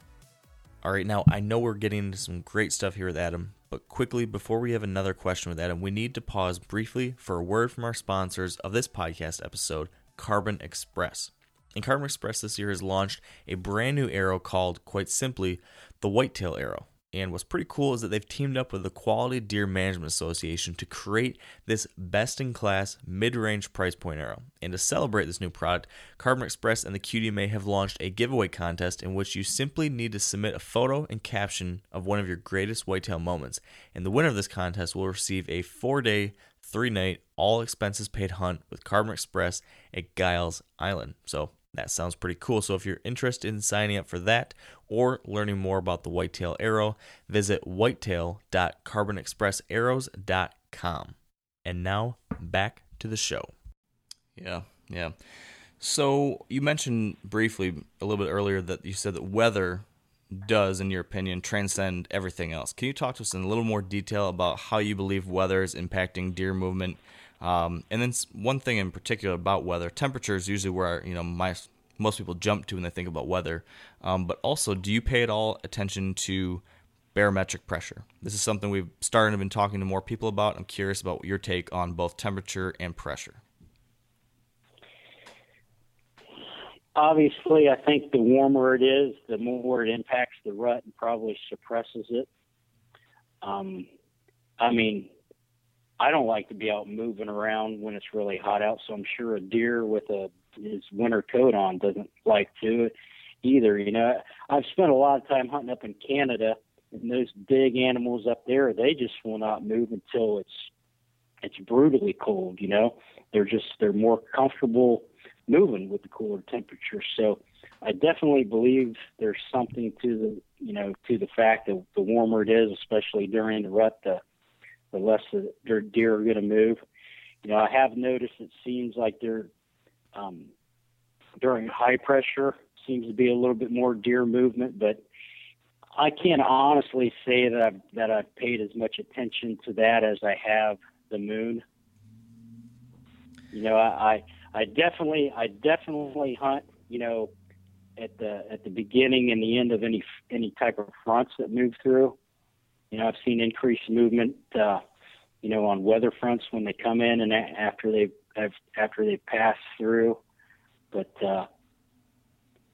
All right, now I know we're getting into some great stuff here with Adam, but quickly before we have another question with Adam, we need to pause briefly for a word from our sponsors of this podcast episode, Carbon Express. And Carbon Express this year has launched a brand new arrow called, quite simply, the Whitetail Arrow. And what's pretty cool is that they've teamed up with the Quality Deer Management Association to create this best-in-class mid-range price point arrow. And to celebrate this new product, Carbon Express and the QDMA have launched a giveaway contest in which you simply need to submit a photo and caption of one of your greatest whitetail moments. And the winner of this contest will receive a 4-day, 3-night, all-expenses-paid hunt with Carbon Express at Giles Island. So that sounds pretty cool. So if you're interested in signing up for that or learning more about the Whitetail Arrow, visit whitetail.carbonexpressarrows.com. And now back to the show. Yeah. So you mentioned briefly a little bit earlier that you said that weather does, in your opinion, transcend everything else. Can you talk to us in a little more detail about how you believe weather is impacting deer movement? And then one thing in particular about weather, temperature is usually where, you know, most people jump to when they think about weather. But also, do you pay at all attention to barometric pressure? This is something we've started and been talking to more people about. I'm curious about your take on both temperature and pressure. Obviously, I think the warmer it is, the more it impacts the rut and probably suppresses it. I don't like to be out moving around when it's really hot out, so I'm sure a deer with his winter coat on doesn't like to either. You know, I've spent a lot of time hunting up in Canada, and those big animals up there, they just will not move until it's brutally cold. You know, they're more comfortable moving with the cooler temperature. So I definitely believe there's something to the fact that the warmer it is, especially during the rut, the less their deer are going to move. You know, I have noticed it seems like they're during high pressure seems to be a little bit more deer movement, but I can't honestly say that I've paid as much attention to that as I have the moon. You know, I definitely hunt, you know, at the beginning and the end of any type of fronts that move through. You know, I've seen increased movement, you know, on weather fronts when they come in and after they pass through. But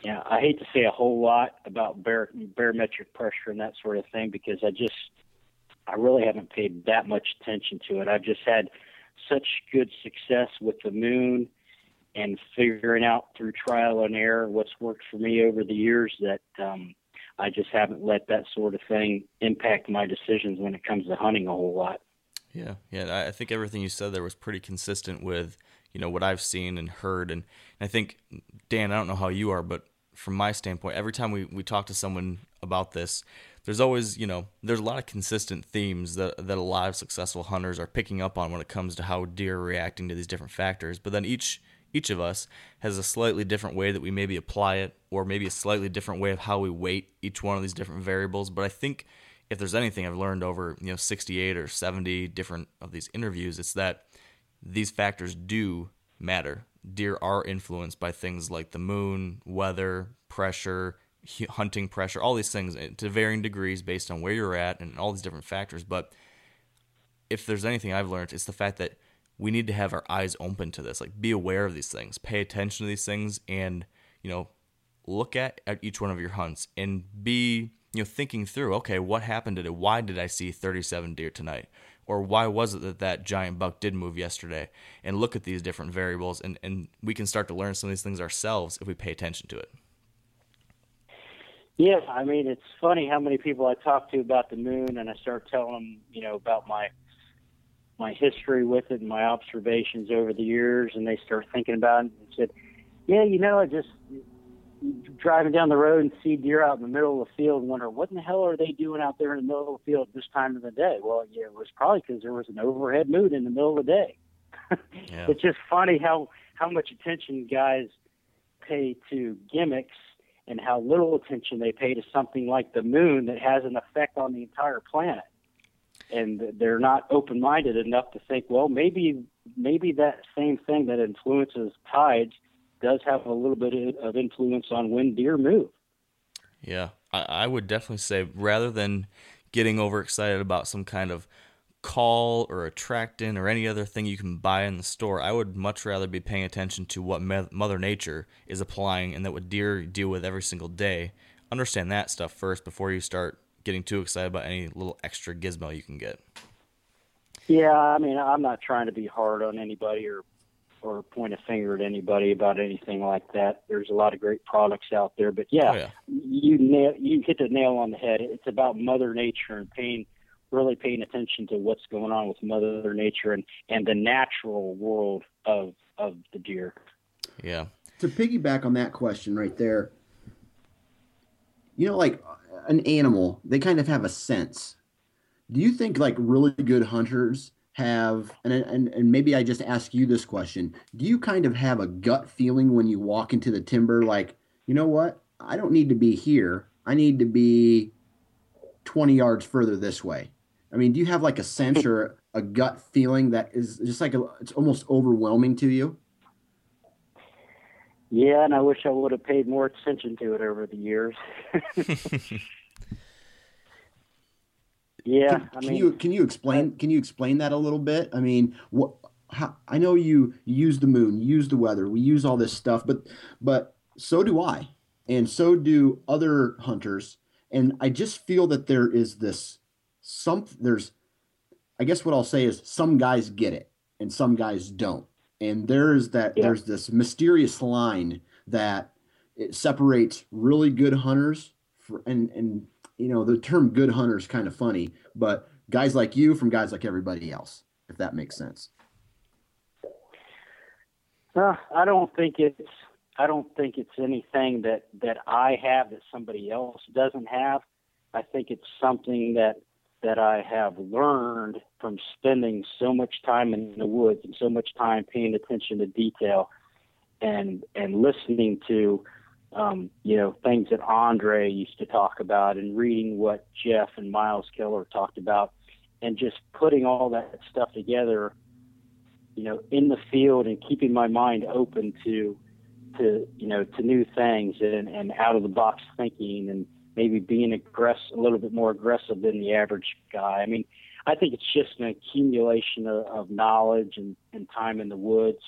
yeah, I hate to say a whole lot about barometric pressure and that sort of thing, because I really haven't paid that much attention to it. I've just had such good success with the moon and figuring out through trial and error what's worked for me over the years that I just haven't let that sort of thing impact my decisions when it comes to hunting a whole lot. Yeah. I think everything you said there was pretty consistent with, you know, what I've seen and heard. And I think, Dan, I don't know how you are, but from my standpoint, every time we talk to someone about this, there's always, you know, there's a lot of consistent themes that a lot of successful hunters are picking up on when it comes to how deer are reacting to these different factors. But then each of us has a slightly different way that we maybe apply it, or maybe a slightly different way of how we weight each one of these different variables. But I think if there's anything I've learned over, you know, 68 or 70 different of these interviews, it's that these factors do matter. Deer are influenced by things like the moon, weather, pressure, hunting pressure, all these things to varying degrees based on where you're at and all these different factors. But if there's anything I've learned, it's the fact that we need to have our eyes open to this, like be aware of these things, pay attention to these things, and, you know, look at each one of your hunts and be, you know, thinking through, okay, what happened today? Why did I see 37 deer tonight? Or why was it that giant buck did move yesterday? And look at these different variables, and we can start to learn some of these things ourselves if we pay attention to it. Yeah, I mean, it's funny how many people I talk to about the moon, and I start telling them, you know, about my history with it and my observations over the years, and they start thinking about it and said, yeah, you know, I just driving down the road and see deer out in the middle of the field and wonder, what in the hell are they doing out there in the middle of the field at this time of the day? Well, yeah, it was probably because there was an overhead moon in the middle of the day. Yeah. It's just funny how much attention guys pay to gimmicks and how little attention they pay to something like the moon that has an effect on the entire planet. And they're not open-minded enough to think, well, maybe that same thing that influences tides does have a little bit of influence on when deer move. Yeah, I would definitely say rather than getting overexcited about some kind of call or attractant or any other thing you can buy in the store, I would much rather be paying attention to what Mother Nature is applying and that what deer deal with every single day. Understand that stuff first before you start getting too excited about any little extra gizmo you can get. Yeah, I mean, I'm not trying to be hard on anybody or point a finger at anybody about anything like that. There's a lot of great products out there, but yeah, you hit the nail on the head. It's about Mother Nature and really paying attention to what's going on with Mother Nature and the natural world of the deer. Yeah. To piggyback on that question right there, you know, like an animal, they kind of have a sense. Do you think like really good hunters have, and maybe I just ask you this question, do you kind of have a gut feeling when you walk into the timber like, you know what, I don't need to be here. I need to be 20 yards further this way. I mean, do you have like a sense or a gut feeling that is just like it's almost overwhelming to you? Yeah, and I wish I would have paid more attention to it over the years. Yeah, can you explain that a little bit? I mean, I know you use the moon, you use the weather, we use all this stuff, but so do I, and so do other hunters. And I just feel that there is I guess what I'll say is some guys get it and some guys don't. And there's this mysterious line that it separates really good hunters and you know, the term good hunter is kind of funny, but guys like you from guys like everybody else, if that makes sense. I don't think it's anything that I have that somebody else doesn't have. I think it's something that I have learned from spending so much time in the woods and so much time paying attention to detail and listening to, you know, things that Andre used to talk about and reading what Jeff and Miles Keller talked about and just putting all that stuff together, you know, in the field and keeping my mind open to to new things and out of the box thinking and maybe being aggressive, a little bit more aggressive than the average guy. I mean, I think it's just an accumulation of knowledge and time in the woods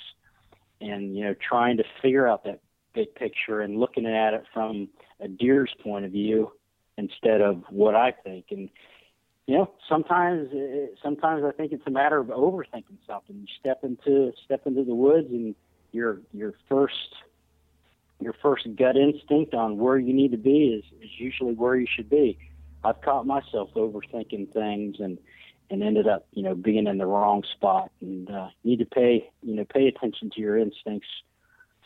and, you know, trying to figure out that big picture and looking at it from a deer's point of view instead of what I think. And, you know, sometimes I think it's a matter of overthinking something. You step into the woods and your first gut instinct on where you need to be is usually where you should be. I've caught myself overthinking things and ended up, you know, being in the wrong spot, and need to pay attention to your instincts,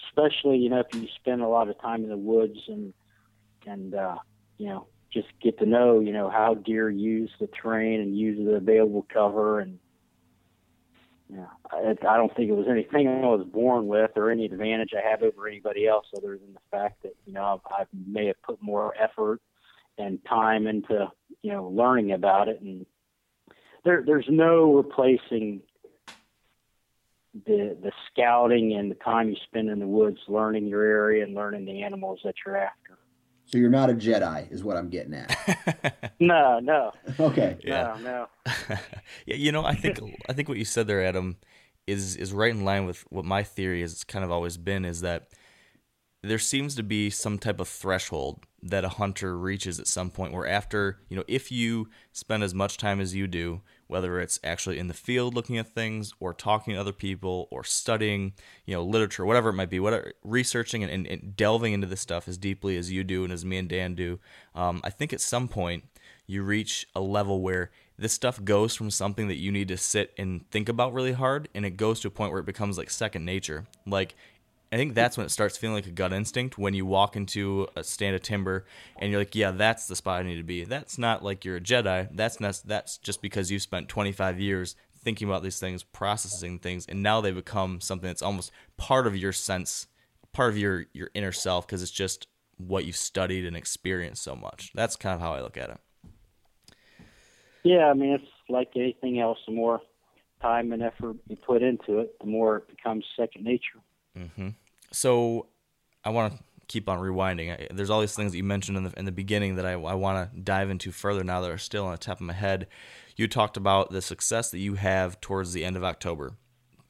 especially, you know, if you spend a lot of time in the woods and you know, just get to know, you know, how deer use the terrain and use the available cover. And yeah, I don't think it was anything I was born with or any advantage I have over anybody else, other than the fact that, you know, I may have put more effort and time into, you know, learning about it. And there's no replacing the scouting and the time you spend in the woods learning your area and learning the animals that you're after. So you're not a Jedi, is what I'm getting at. No. Okay. Yeah. No. Yeah, you know, I think what you said there, Adam, is right in line with what my theory has kind of always been, is that there seems to be some type of threshold that a hunter reaches at some point where, after, you know, if you spend as much time as you do, whether it's actually in the field looking at things or talking to other people or studying, you know, literature, whatever it might be, whatever, researching and delving into this stuff as deeply as you do and as me and Dan do, I think at some point you reach a level where this stuff goes from something that you need to sit and think about really hard, and it goes to a point where it becomes like second nature. Like, I think that's when it starts feeling like a gut instinct, when you walk into a stand of timber and you're like, yeah, that's the spot I need to be. That's not like you're a Jedi. That's just because you spent 25 years thinking about these things, processing things, and now they become something that's almost part of your sense, part of your inner self, because it's just what you've studied and experienced so much. That's kind of how I look at it. Yeah, I mean, it's like anything else. The more time and effort you put into it, the more it becomes second nature. Mm-hmm. So I want to keep on rewinding. There's all these things that you mentioned in the beginning that I want to dive into further now that are still on the top of my head. You talked about the success that you have towards the end of October,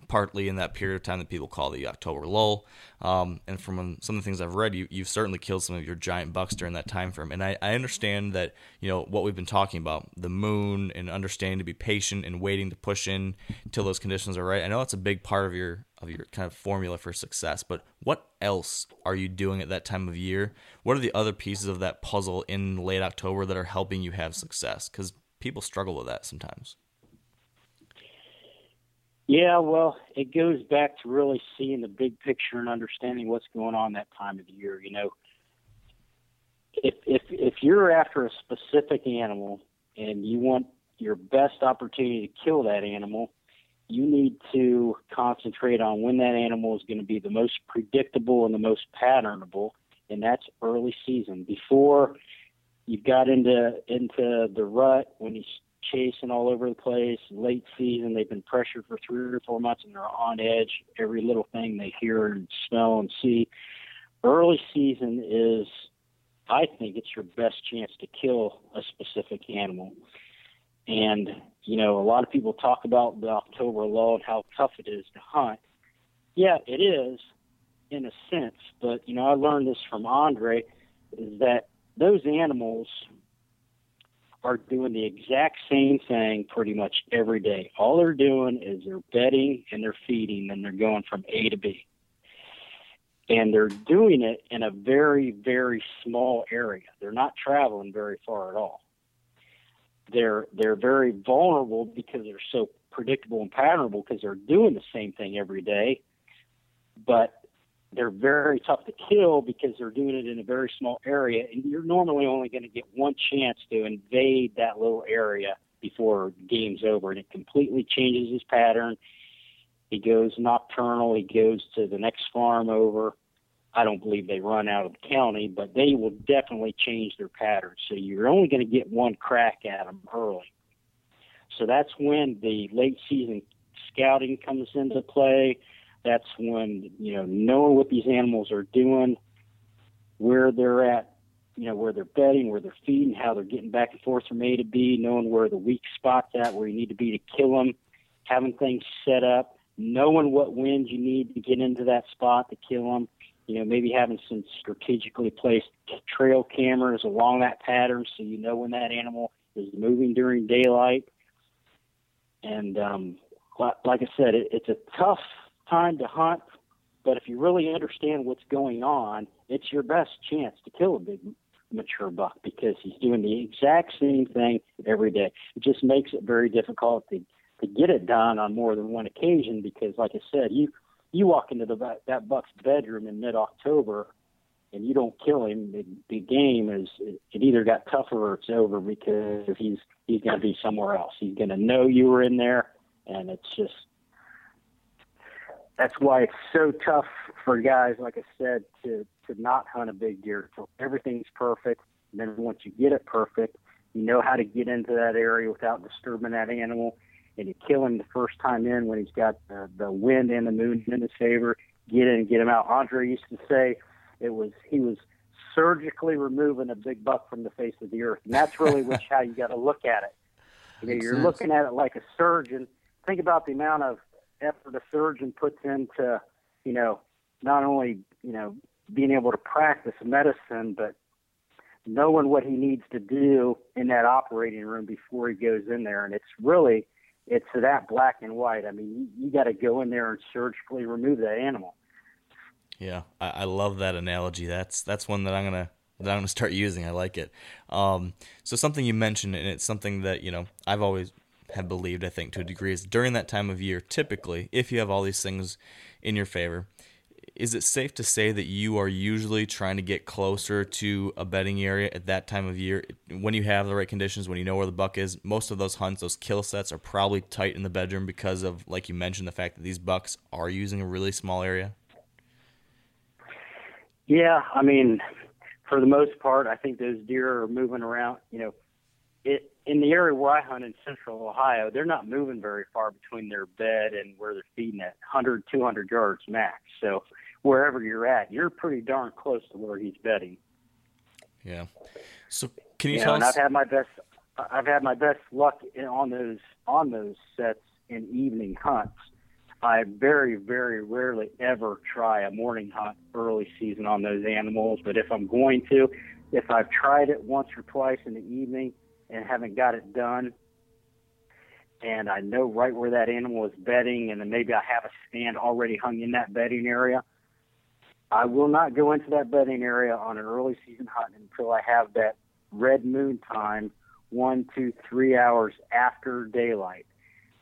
partly in that period of time that people call the October lull. And from some of the things I've read, you've certainly killed some of your giant bucks during that time frame. And I understand that, you know, what we've been talking about, the moon and understanding to be patient and waiting to push in till those conditions are right. I know that's a big part of your kind of formula for success, but what else are you doing at that time of year? What are the other pieces of that puzzle in late October that are helping you have success? Because people struggle with that sometimes. Yeah, well, it goes back to really seeing the big picture and understanding what's going on that time of the year. You know, if you're after a specific animal and you want your best opportunity to kill that animal, you need to concentrate on when that animal is going to be the most predictable and the most patternable, and that's early season. Before you got into the rut, when you chasing all over the place, late season, they've been pressured for 3 or 4 months and they're on edge, every little thing they hear and smell and see. Early season is, I think, it's your best chance to kill a specific animal. And, you know, a lot of people talk about the October lull and how tough it is to hunt. Yeah, it is in a sense, but, you know, I learned this from Andre, is that those animals are doing the exact same thing pretty much every day. All they're doing is they're bedding and they're feeding and they're going from A to B. And they're doing it in a very, very small area. They're not traveling very far at all. They're very vulnerable because they're so predictable and patternable, because they're doing the same thing every day, but they're very tough to kill because they're doing it in a very small area, and you're normally only going to get one chance to invade that little area before game's over, and it completely changes his pattern. He goes nocturnal. He goes to the next farm over. I don't believe they run out of the county, but they will definitely change their pattern. So you're only going to get one crack at them early. So that's when the late season scouting comes into play. that's when, you know, knowing what these animals are doing, where they're at, you know, where they're bedding, where they're feeding, how they're getting back and forth from A to B, knowing where the weak spot's at, where you need to be to kill them, having things set up, knowing what winds you need to get into that spot to kill them, you know, maybe having some strategically placed trail cameras along that pattern so you know when that animal is moving during daylight. And like I said, it's a tough time to hunt, but if you really understand what's going on, it's your best chance to kill a big mature buck because he's doing the exact same thing every day. It just makes it very difficult to get it done on more than one occasion because, like I said, you walk into that buck's bedroom in mid-October and you don't kill him, the game is it either got tougher or it's over because he's going to be somewhere else. He's going to know you were in there, and it's just that's why it's so tough for guys, like I said, to not hunt a big deer until everything's perfect. And then once you get it perfect, you know how to get into that area without disturbing that animal, and you kill him the first time in when he's got the wind and the moon in his favor. Get in and get him out. Andre used to say he was surgically removing a big buck from the face of the earth, and that's really how you got to look at it. You know, you're looking at it like a surgeon. Think about the amount of effort a surgeon puts into, you know, not only, you know, being able to practice medicine, but knowing what he needs to do in that operating room before he goes in there. And it's that black and white. I mean, you got to go in there and surgically remove that animal. Yeah, I love that analogy. That's one that I'm gonna start using. I like it. So something you mentioned, and it's something that, you know, I've always have believed, I think, to a degree, is during that time of year, typically, if you have all these things in your favor, is it safe to say that you are usually trying to get closer to a bedding area at that time of year? When you have the right conditions, when you know where the buck is, most of those hunts, those kill sets are probably tight in the bedroom because of, like you mentioned, the fact that these bucks are using a really small area. Yeah, I mean, for the most part, I think those deer are moving around. You know, in the area where I hunt in central Ohio, they're not moving very far between their bed and where they're feeding at, 100, 200 yards max. So wherever you're at, you're pretty darn close to where he's bedding. Yeah. So can you tell us? And I've had my best luck on those sets in evening hunts. I very, very rarely ever try a morning hunt early season on those animals. But if I'm going to, if I've tried it once or twice in the evening and haven't got it done, and I know right where that animal is bedding, and then maybe I have a stand already hung in that bedding area, I will not go into that bedding area on an early season hunt until I have that red moon time, 1 to 3 hours after daylight.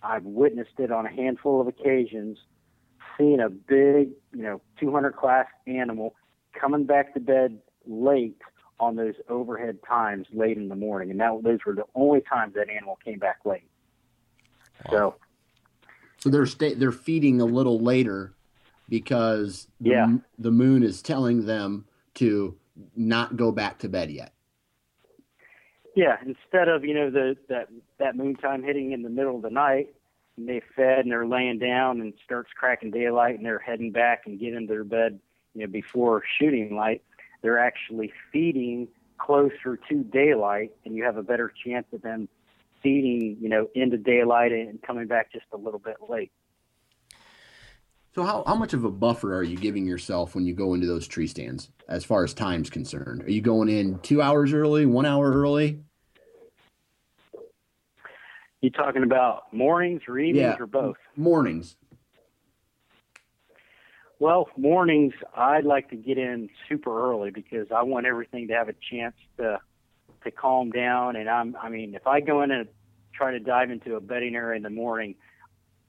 I've witnessed it on a handful of occasions, seeing a big, you know, 200 class animal coming back to bed late on those overhead times late in the morning. And those were the only times that animal came back late. Wow. So they're feeding a little later because the moon is telling them to not go back to bed yet. Yeah, instead of, you know, that moon time hitting in the middle of the night, and they fed and they're laying down and it starts cracking daylight and they're heading back and get into their bed, you know, before shooting light, they're actually feeding closer to daylight, and you have a better chance of them feeding, you know, into daylight and coming back just a little bit late. So how much of a buffer are you giving yourself when you go into those tree stands as far as time's concerned? Are you going in 2 hours early, 1 hour early? You talking about mornings or evenings or both? Mornings. Well, mornings, I'd like to get in super early because I want everything to have a chance to calm down. And if I go in and try to dive into a bedding area in the morning,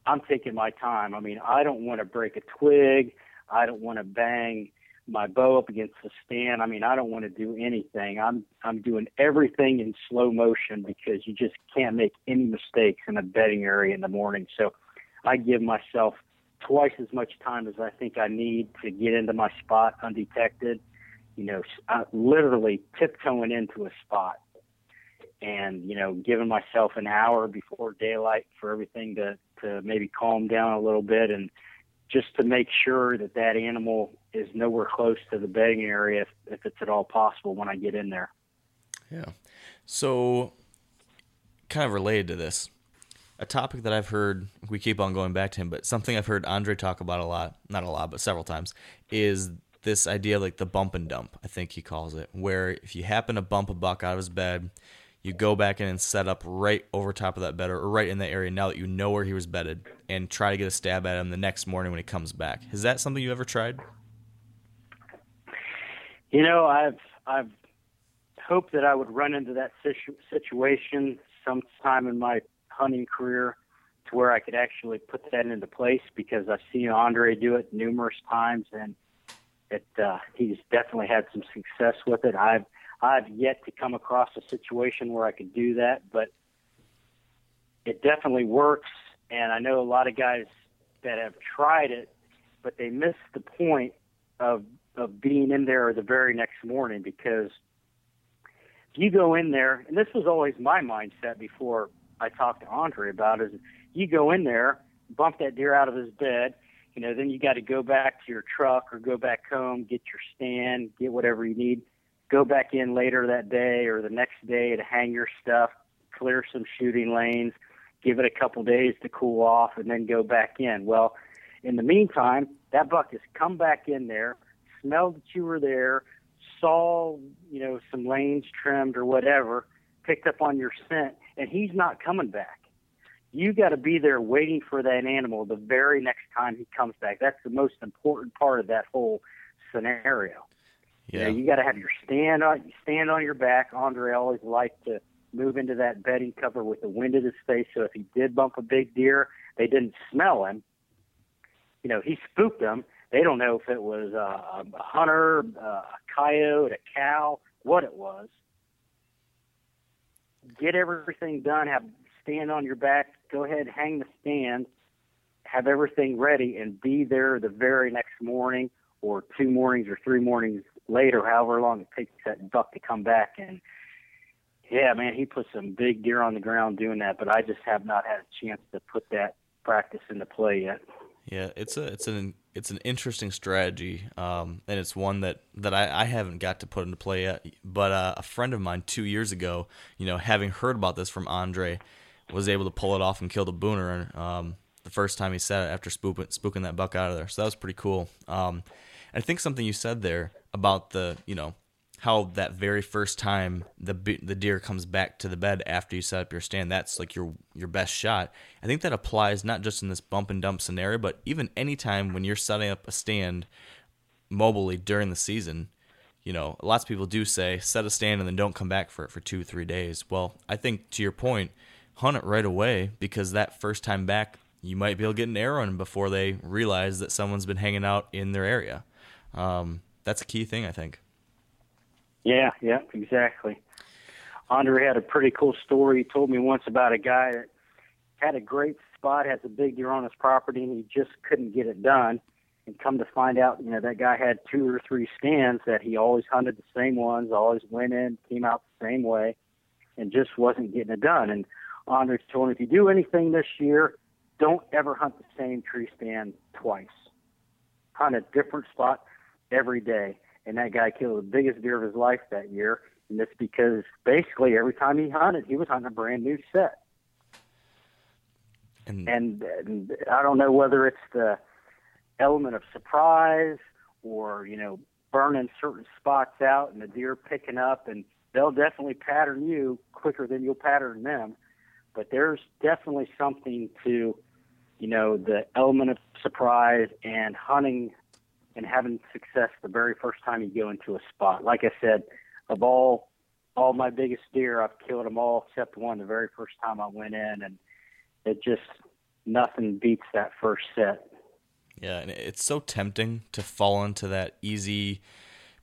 I'm taking my time. I mean, I don't want to break a twig. I don't want to bang my bow up against the stand. I mean, I don't want to do anything. I'm doing everything in slow motion because you just can't make any mistakes in a bedding area in the morning. So I give myself twice as much time as I think I need to get into my spot undetected. You know, I'm literally tiptoeing into a spot and, you know, giving myself an hour before daylight for everything to maybe calm down a little bit and just to make sure that that animal is nowhere close to the bedding area if it's at all possible when I get in there. Yeah. So kind of related to this, a topic that I've heard, we keep on going back to him, but something I've heard Andre talk about a lot, not a lot, but several times, is this idea of like the bump and dump, I think he calls it, where if you happen to bump a buck out of his bed, you go back in and set up right over top of that bed or right in that area now that you know where he was bedded and try to get a stab at him the next morning when he comes back. Is that something you ever tried? You know, I've hoped that I would run into that situation sometime in my hunting career to where I could actually put that into place, because I've seen Andre do it numerous times, and he's definitely had some success with it. I've yet to come across a situation where I could do that, but it definitely works. And I know a lot of guys that have tried it, but they miss the point of being in there the very next morning, because you go in there, and this was always my mindset before I talked to Andre about it, is you go in there, bump that deer out of his bed, you know, then you got to go back to your truck or go back home, get your stand, get whatever you need, go back in later that day or the next day to hang your stuff, clear some shooting lanes, give it a couple days to cool off, and then go back in. Well, in the meantime, that buck has come back in there, smelled that you were there, saw, you know, some lanes trimmed or whatever, picked up on your scent, and he's not coming back. You got to be there waiting for that animal the very next time he comes back. That's the most important part of that whole scenario. Yeah. You got to have your stand on your back. Andre always liked to move into that bedding cover with the wind in his face, so if he did bump a big deer, they didn't smell him. You know, he spooked them. They don't know if it was a hunter, a coyote, a cow, what it was. Get everything done, have stand on your back, go ahead, hang the stand, have everything ready, and be there the very next morning or two mornings or three mornings later, however long it takes that buck to come back. And yeah, man, he put some big deer on the ground doing that, but I just have not had a chance to put that practice into play yet. Yeah, it's an interesting strategy, and it's one that I haven't got to put into play yet. But a friend of mine 2 years ago, you know, having heard about this from Andre, was able to pull it off and kill the booner the first time he said it after spooking that buck out of there. So that was pretty cool. I think something you said there about the, you know, how that very first time the deer comes back to the bed after you set up your stand, that's like your best shot. I think that applies not just in this bump and dump scenario, but even any time when you're setting up a stand mobily during the season. You know, lots of people do say set a stand and then don't come back for it for 2-3 days. Well, I think to your point, hunt it right away, because that first time back, you might be able to get an arrow in before they realize that someone's been hanging out in their area. That's a key thing, I think. Yeah, exactly. Andre had a pretty cool story. He told me once about a guy that had a great spot, has a big deer on his property, and he just couldn't get it done. And come to find out, you know, that guy had 2 or 3 stands that he always hunted the same ones, always went in, came out the same way, and just wasn't getting it done. And Andre told him, if you do anything this year, don't ever hunt the same tree stand twice. Hunt a different spot every day. And that guy killed the biggest deer of his life that year. And that's because basically every time he hunted, he was hunting a brand new set. And I don't know whether it's the element of surprise or, you know, burning certain spots out and the deer picking up. And they'll definitely pattern you quicker than you'll pattern them. But there's definitely something to, you know, the element of surprise and hunting and having success the very first time you go into a spot. Like I said, of all my biggest deer, I've killed them all except one the very first time I went in, and it just, nothing beats that first set. Yeah, and it's so tempting to fall into that easy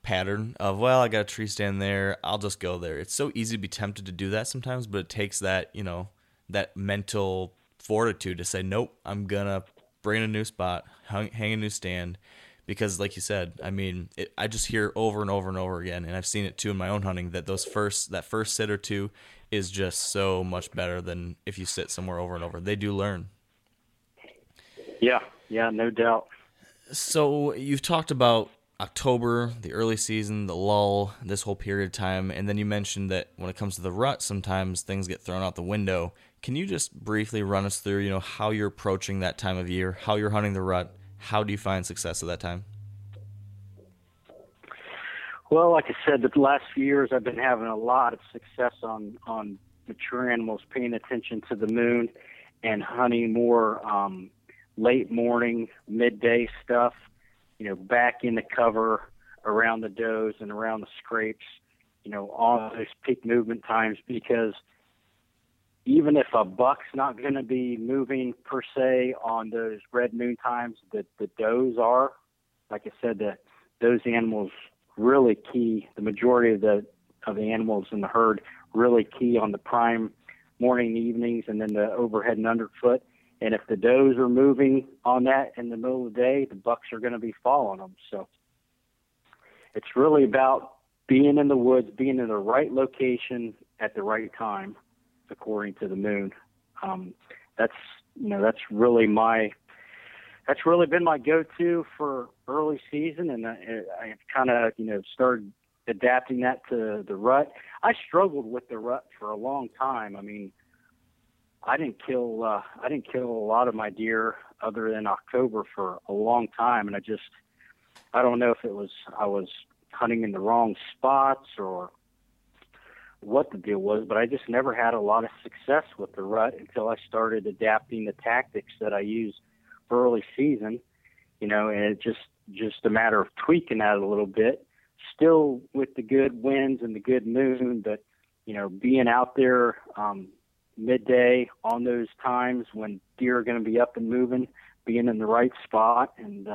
pattern of, well, I got a tree stand there, I'll just go there. It's so easy to be tempted to do that sometimes, but it takes that, you know, that mental fortitude to say, nope, I'm going to bring in a new spot, hang a new stand. Because like you said, I mean, I just hear over and over and over again, and I've seen it too in my own hunting, that that first sit or two is just so much better than if you sit somewhere over and over. They do learn. Yeah, Yeah, no doubt. So you've talked about October, the early season, the lull, this whole period of time, and then you mentioned that when it comes to the rut, sometimes things get thrown out the window. Can you just briefly run us through, you know, how you're approaching that time of year, how you're hunting the rut, how do you find success at that time? Well, like I said, the last few years I've been having a lot of success on mature animals, paying attention to the moon and hunting more late morning, midday stuff, you know, back in the cover, around the does and around the scrapes, you know, all those peak movement times, because even if a buck's not going to be moving per se on those red moon times, the does are, like I said, those animals really key, the majority of the animals in the herd really key on the prime morning, evenings, and then the overhead and underfoot. And if the does are moving on that in the middle of the day, the bucks are going to be following them. So it's really about being in the woods, being in the right location at the right time, according to the moon. That's really been my go-to for early season, and I've kind of, you know, started adapting that to the rut. I struggled with the rut for a long time. I mean, I didn't kill a lot of my deer other than October for a long time, and I don't know if it was I was hunting in the wrong spots or what the deal was, but I just never had a lot of success with the rut until I started adapting the tactics that I use for early season, you know, and it's just a matter of tweaking that a little bit, still with the good winds and the good moon, but, you know, being out there midday on those times when deer are going to be up and moving, being in the right spot. And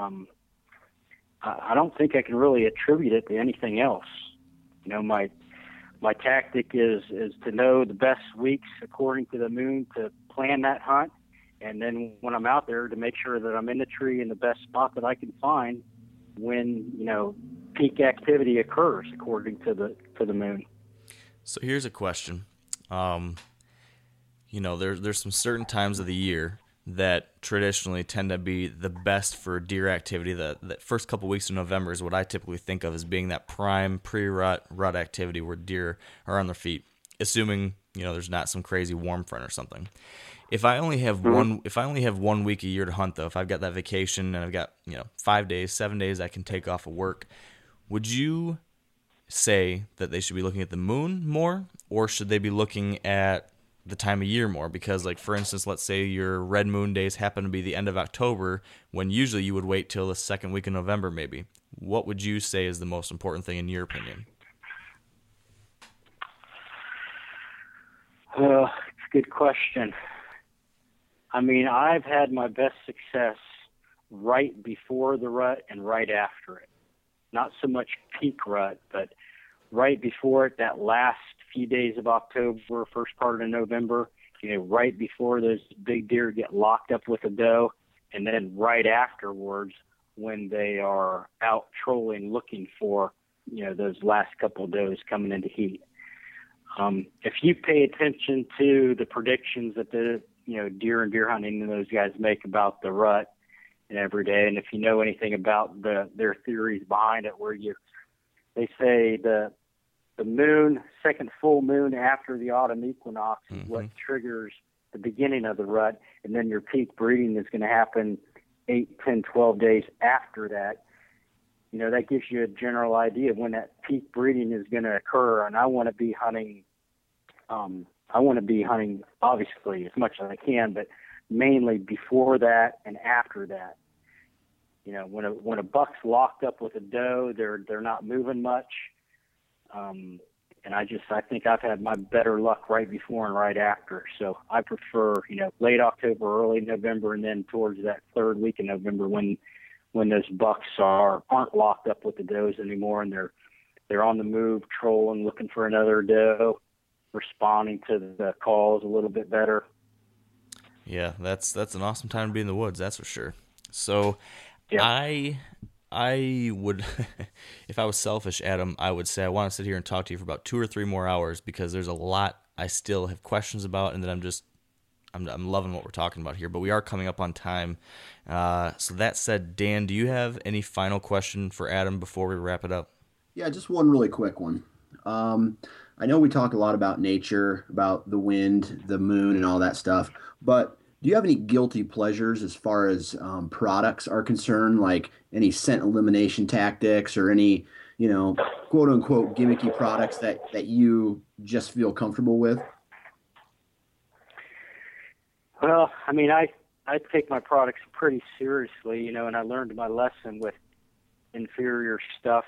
I don't think I can really attribute it to anything else. You know, my tactic is to know the best weeks according to the moon to plan that hunt, and then when I'm out there to make sure that I'm in the tree in the best spot that I can find when, you know, peak activity occurs according to the moon. So here's a question. You know, there's some certain times of the year that traditionally tend to be the best for deer activity. The first couple of weeks of November is what I typically think of as being that prime pre-rut, rut activity where deer are on their feet, assuming, you know, there's not some crazy warm front or something. If I only have 1 week a year to hunt, though, if I've got that vacation and I've got, you know, 5 days, 7 days I can take off of work, would you say that they should be looking at the moon more, or should they be looking at the time of year more? Because, like, for instance, let's say your red moon days happen to be the end of October, when usually you would wait till the second week of November maybe. What would you say is the most important thing in your opinion? It's a good question. I mean, I've had my best success right before the rut and right after it. Not so much peak rut, but right before it, that last few days of October, first part of November, you know, right before those big deer get locked up with a doe, and then right afterwards when they are out trolling looking for, you know, those last couple of does coming into heat. If you pay attention to the predictions that the, you know, Deer and Deer Hunting and those guys make about the rut and every day, and if you know anything about their theories behind it, where they say the moon, second full moon after the autumn equinox is what triggers the beginning of the rut, and then your peak breeding is going to happen 8, 10, 12 days after that. You know, that gives you a general idea of when that peak breeding is going to occur, and I want to be hunting obviously as much as I can, but mainly before that and after that. You know, when a buck's locked up with a doe, they're not moving much. And I think I've had my better luck right before and right after. So I prefer, you know, late October, early November, and then towards that third week in November when those bucks aren't locked up with the does anymore, and they're on the move, trolling, looking for another doe, responding to the calls a little bit better. Yeah, that's an awesome time to be in the woods, that's for sure. So yeah. I would, if I was selfish, Adam, I would say I want to sit here and talk to you for about 2 or 3 more hours, because there's a lot I still have questions about and that I'm just I'm loving what we're talking about here, but we are coming up on time. So that said, Dan, do you have any final question for Adam before we wrap it up? Yeah, just one really quick one. I know we talk a lot about nature, about the wind, the moon, and all that stuff, but do you have any guilty pleasures as far as products are concerned, like any scent elimination tactics or any, you know, quote unquote gimmicky products that you just feel comfortable with? Well, I mean, I take my products pretty seriously, you know, and I learned my lesson with inferior stuff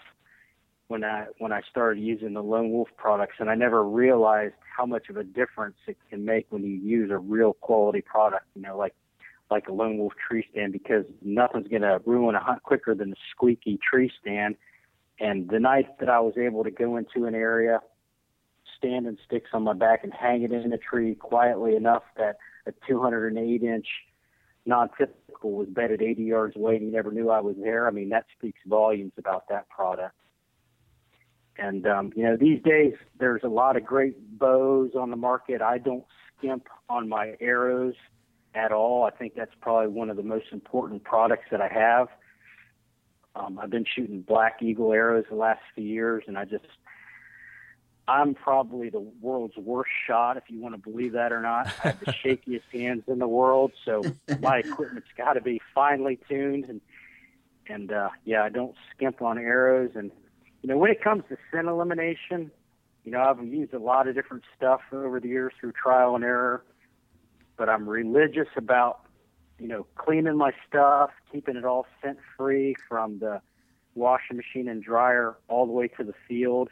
when I started using the Lone Wolf products, and I never realized how much of a difference it can make when you use a real quality product, you know, like a Lone Wolf tree stand, because nothing's going to ruin a hunt quicker than a squeaky tree stand. And the night that I was able to go into an area, standing sticks on my back and hang it in a tree quietly enough that a 208-inch non-typical was bedded 80 yards away and he never knew I was there. I mean, that speaks volumes about that product. And, you know, these days there's a lot of great bows on the market. I don't skimp on my arrows at all. I think that's probably one of the most important products that I have. I've been shooting Black Eagle arrows the last few years, and I'm probably the world's worst shot, if you want to believe that or not. I have the shakiest hands in the world, so my equipment's got to be finely tuned. And yeah, I don't skimp on arrows. And, you know, when it comes to scent elimination, you know, I've used a lot of different stuff over the years through trial and error, but I'm religious about, you know, cleaning my stuff, keeping it all scent-free from the washing machine and dryer all the way to the field.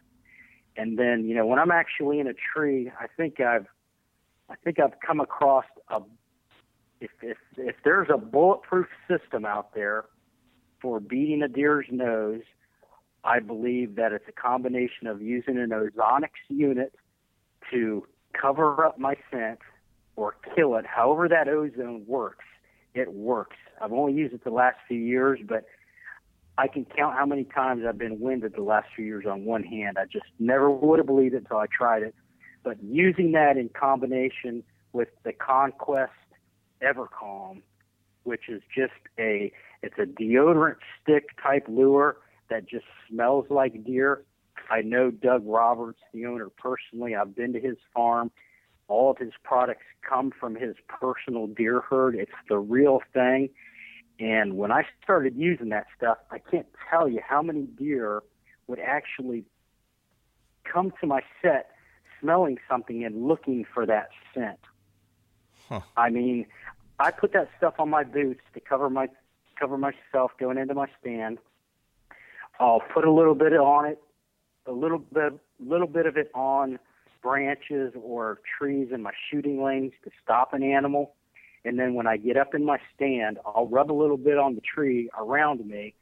And then, you know, when I'm actually in a tree, I think I've come across if there's a bulletproof system out there for beating a deer's nose, I believe that it's a combination of using an Ozonics unit to cover up my scent or kill it. However that ozone works, it works. I've only used it the last few years, but I can count how many times I've been winded the last few years on one hand. I just never would have believed it until I tried it. But using that in combination with the Conquest EverCalm, which is just it's a deodorant stick type lure that just smells like deer. I know Doug Roberts, the owner, personally. I've been to his farm. All of his products come from his personal deer herd. It's the real thing. And when I started using that stuff, I can't tell you how many deer would actually come to my set smelling something and looking for that scent. Huh. I mean, I put that stuff on my boots to cover myself going into my stand. I'll put a little bit on it, a little bit of it on branches or trees in my shooting lanes to stop an animal. And then when I get up in my stand, I'll rub a little bit on the tree around me.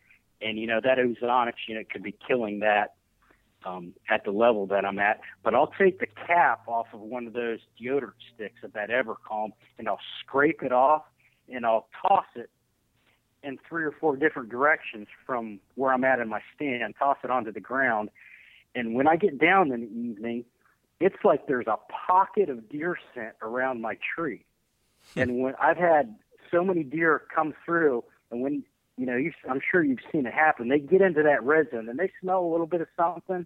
And, you know, that Ozonics unit could be killing that at the level that I'm at. But I'll take the cap off of one of those deodorant sticks of that EverCalm, and I'll scrape it off, and I'll toss it in 3 or 4 different directions from where I'm at in my stand, toss it onto the ground. And when I get down in the evening, it's like there's a pocket of deer scent around my tree. And when I've had so many deer come through, and when, you know, I'm sure you've seen it happen, they get into that red zone and they smell a little bit of something.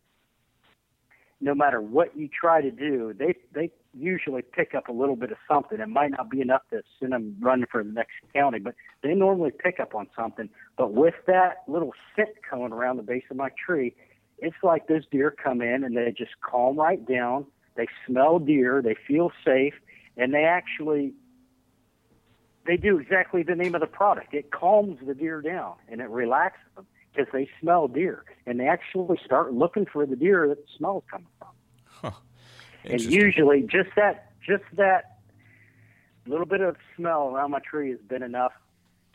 No matter what you try to do, they usually pick up a little bit of something. It might not be enough to send them running for the next county, but they normally pick up on something. But with that little scent cone around the base of my tree, it's like those deer come in and they just calm right down. They smell deer, they feel safe, and they actually... they do exactly the name of the product. It calms the deer down, and it relaxes them because they smell deer. And they actually start looking for the deer that the smell's coming from. Huh. And usually just that little bit of smell around my tree has been enough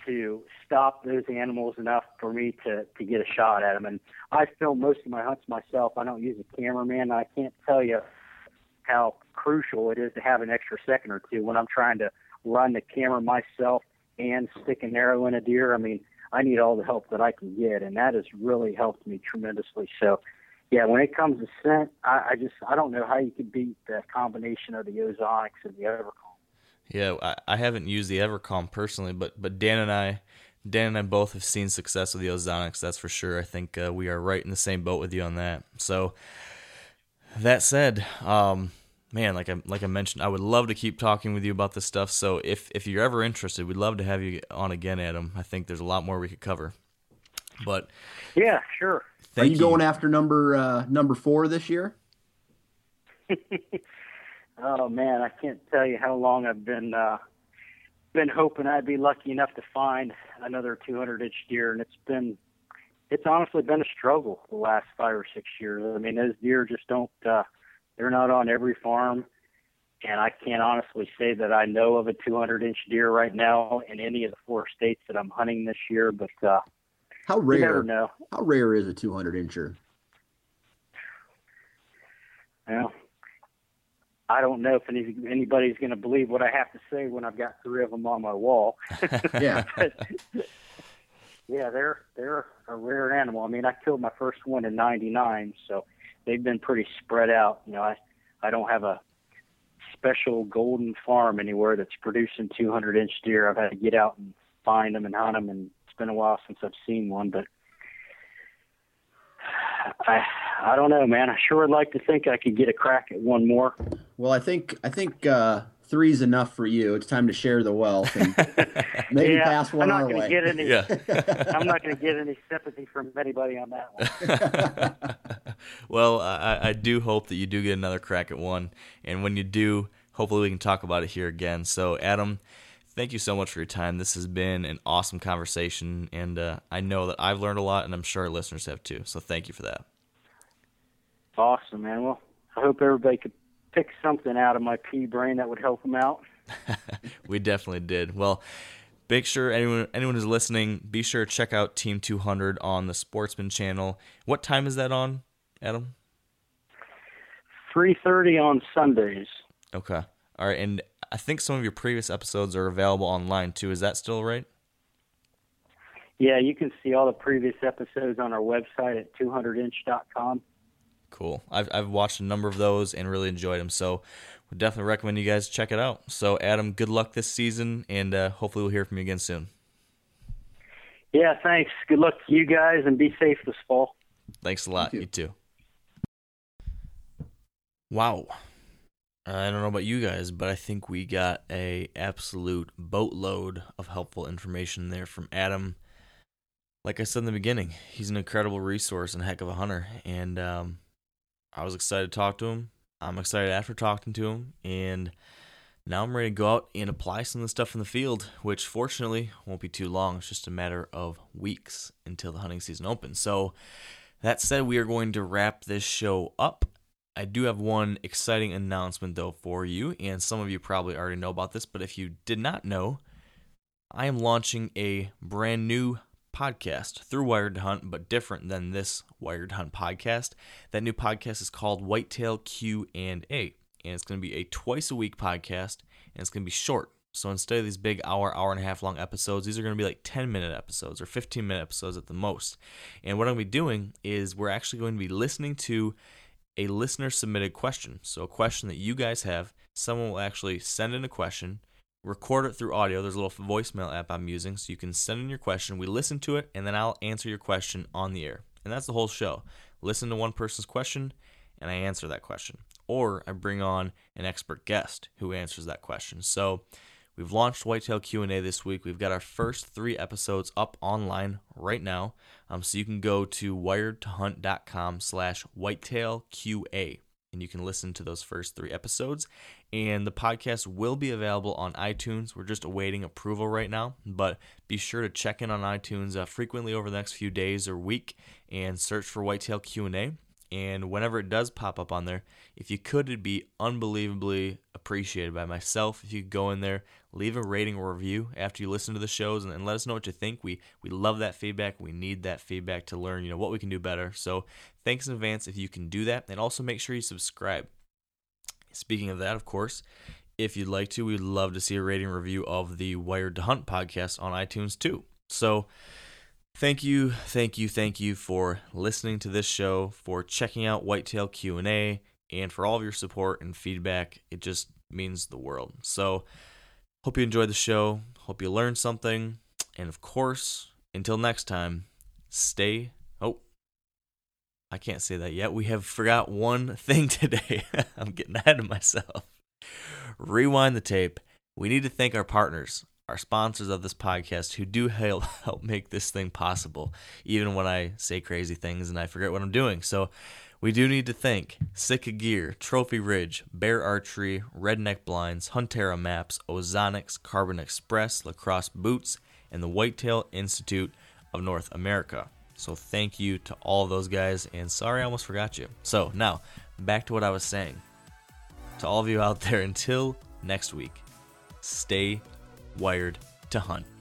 to stop those animals enough for me to get a shot at them. And I film most of my hunts myself. I don't use a cameraman. I can't tell you how crucial it is to have an extra second or two when I'm trying to run the camera myself and stick an arrow in a deer. I mean, I need all the help that I can get, and that has really helped me tremendously. So, yeah, when it comes to scent, I don't know how you could beat that combination of the Ozonics and the EverCalm. Yeah, I haven't used the EverCalm personally, but Dan and I both have seen success with the Ozonics, that's for sure. I think we are right in the same boat with you on that. So that said, man, like I mentioned, I would love to keep talking with you about this stuff. So if you're ever interested, we'd love to have you on again, Adam. I think there's a lot more we could cover. But yeah, sure. Are you going after number 4 this year? Oh man, I can't tell you how long I've been hoping I'd be lucky enough to find another 200-inch deer, and it's honestly been a struggle the last 5 or 6 years. I mean, those deer just don't, they're not on every farm, and I can't honestly say that I know of a 200-inch deer right now in any of the 4 states that I'm hunting this year, but you never know. How rare is a 200-incher? Well, I don't know if anybody's going to believe what I have to say when I've got 3 of them on my wall. Yeah. Yeah, they're a rare animal. I mean, I killed my first one in 99, so they've been pretty spread out. You know, I don't have a special golden farm anywhere that's producing 200-inch deer. I've had to get out and find them and hunt them, and it's been a while since I've seen one, but I don't know, man. I sure would like to think I could get a crack at one more. Well, I think 3's enough for you. It's time to share the wealth and maybe pass one our way. I'm not going to get any sympathy from anybody on that one. Well, I do hope that you do get another crack at one, and when you do, hopefully we can talk about it here again. So, Adam, thank you so much for your time. This has been an awesome conversation, and I know that I've learned a lot, and I'm sure our listeners have too. So thank you for that. Awesome, man. Well, I hope everybody could pick something out of my pea brain that would help them out. We definitely did. Well, make sure anyone who's listening, be sure to check out Team 200 on the Sportsman Channel. What time is that on, Adam? 3:30 on Sundays. Okay. All right, and I think some of your previous episodes are available online, too. Is that still right? Yeah, you can see all the previous episodes on our website at 200inch.com. Cool. I've watched a number of those and really enjoyed them, so would definitely recommend you guys check it out. So, Adam, good luck this season, and hopefully we'll hear from you again soon. Yeah, thanks. Good luck to you guys, and be safe this fall. Thanks a lot. You too. Wow. I don't know about you guys, but I think we got a absolute boatload of helpful information there from Adam. Like I said in the beginning, he's an incredible resource and a heck of a hunter, and I was excited to talk to him. I'm excited after talking to him, and now I'm ready to go out and apply some of the stuff in the field, which fortunately won't be too long. It's just a matter of weeks until the hunting season opens. So that said, we are going to wrap this show up. I do have one exciting announcement, though, for you, and some of you probably already know about this, but if you did not know, I am launching a brand new podcast through Wired to Hunt, but different than this Wired to Hunt podcast. That new podcast is called Whitetail Q and A, and it's going to be a twice-a-week podcast, and it's going to be short. So instead of these big hour and a half long episodes, these are going to be like 10-minute episodes or 15-minute episodes at the most. And what I'm going to be doing is we're actually going to be listening to a listener-submitted question. So a question that you guys have, someone will actually send in a question, record it through audio. There's a little voicemail app I'm using, so you can send in your question. We listen to it, and then I'll answer your question on the air. And that's the whole show. Listen to one person's question, and I answer that question. Or I bring on an expert guest who answers that question. So we've launched Whitetail Q&A this week. We've got our first 3 episodes up online right now. So you can go to wiredtohunt.com/whitetailqa, and you can listen to those first 3 episodes. And the podcast will be available on iTunes. We're just awaiting approval right now, but be sure to check in on iTunes frequently over the next few days or week and search for Whitetail Q&A. And whenever it does pop up on there, if you could, it'd be unbelievably appreciated by myself. If you could go in there, leave a rating or review after you listen to the shows, and let us know what you think. We love that feedback. We need that feedback to learn, what we can do better. So thanks in advance if you can do that. And also make sure you subscribe. Speaking of that, of course, if you'd like to, we'd love to see a rating review of the Wired to Hunt podcast on iTunes too. So Thank you for listening to this show, for checking out Whitetail Q&A, and for all of your support and feedback. It just means the world. So Hope you enjoyed the show. Hope you learned something. And of course, until next time, stay. Oh, I can't say that yet. We have forgot one thing today. I'm getting ahead of myself. Rewind the tape. We need to thank our partners, our sponsors of this podcast, who do help make this thing possible, even when I say crazy things and I forget what I'm doing. So we do need to thank Sika Gear, Trophy Ridge, Bear Archery, Redneck Blinds, Huntera Maps, Ozonics, Carbon Express, Lacrosse Boots, and the Whitetail Institute of North America. So thank you to all those guys, and sorry I almost forgot you. So now, back to what I was saying. To all of you out there, until next week, stay wired to hunt.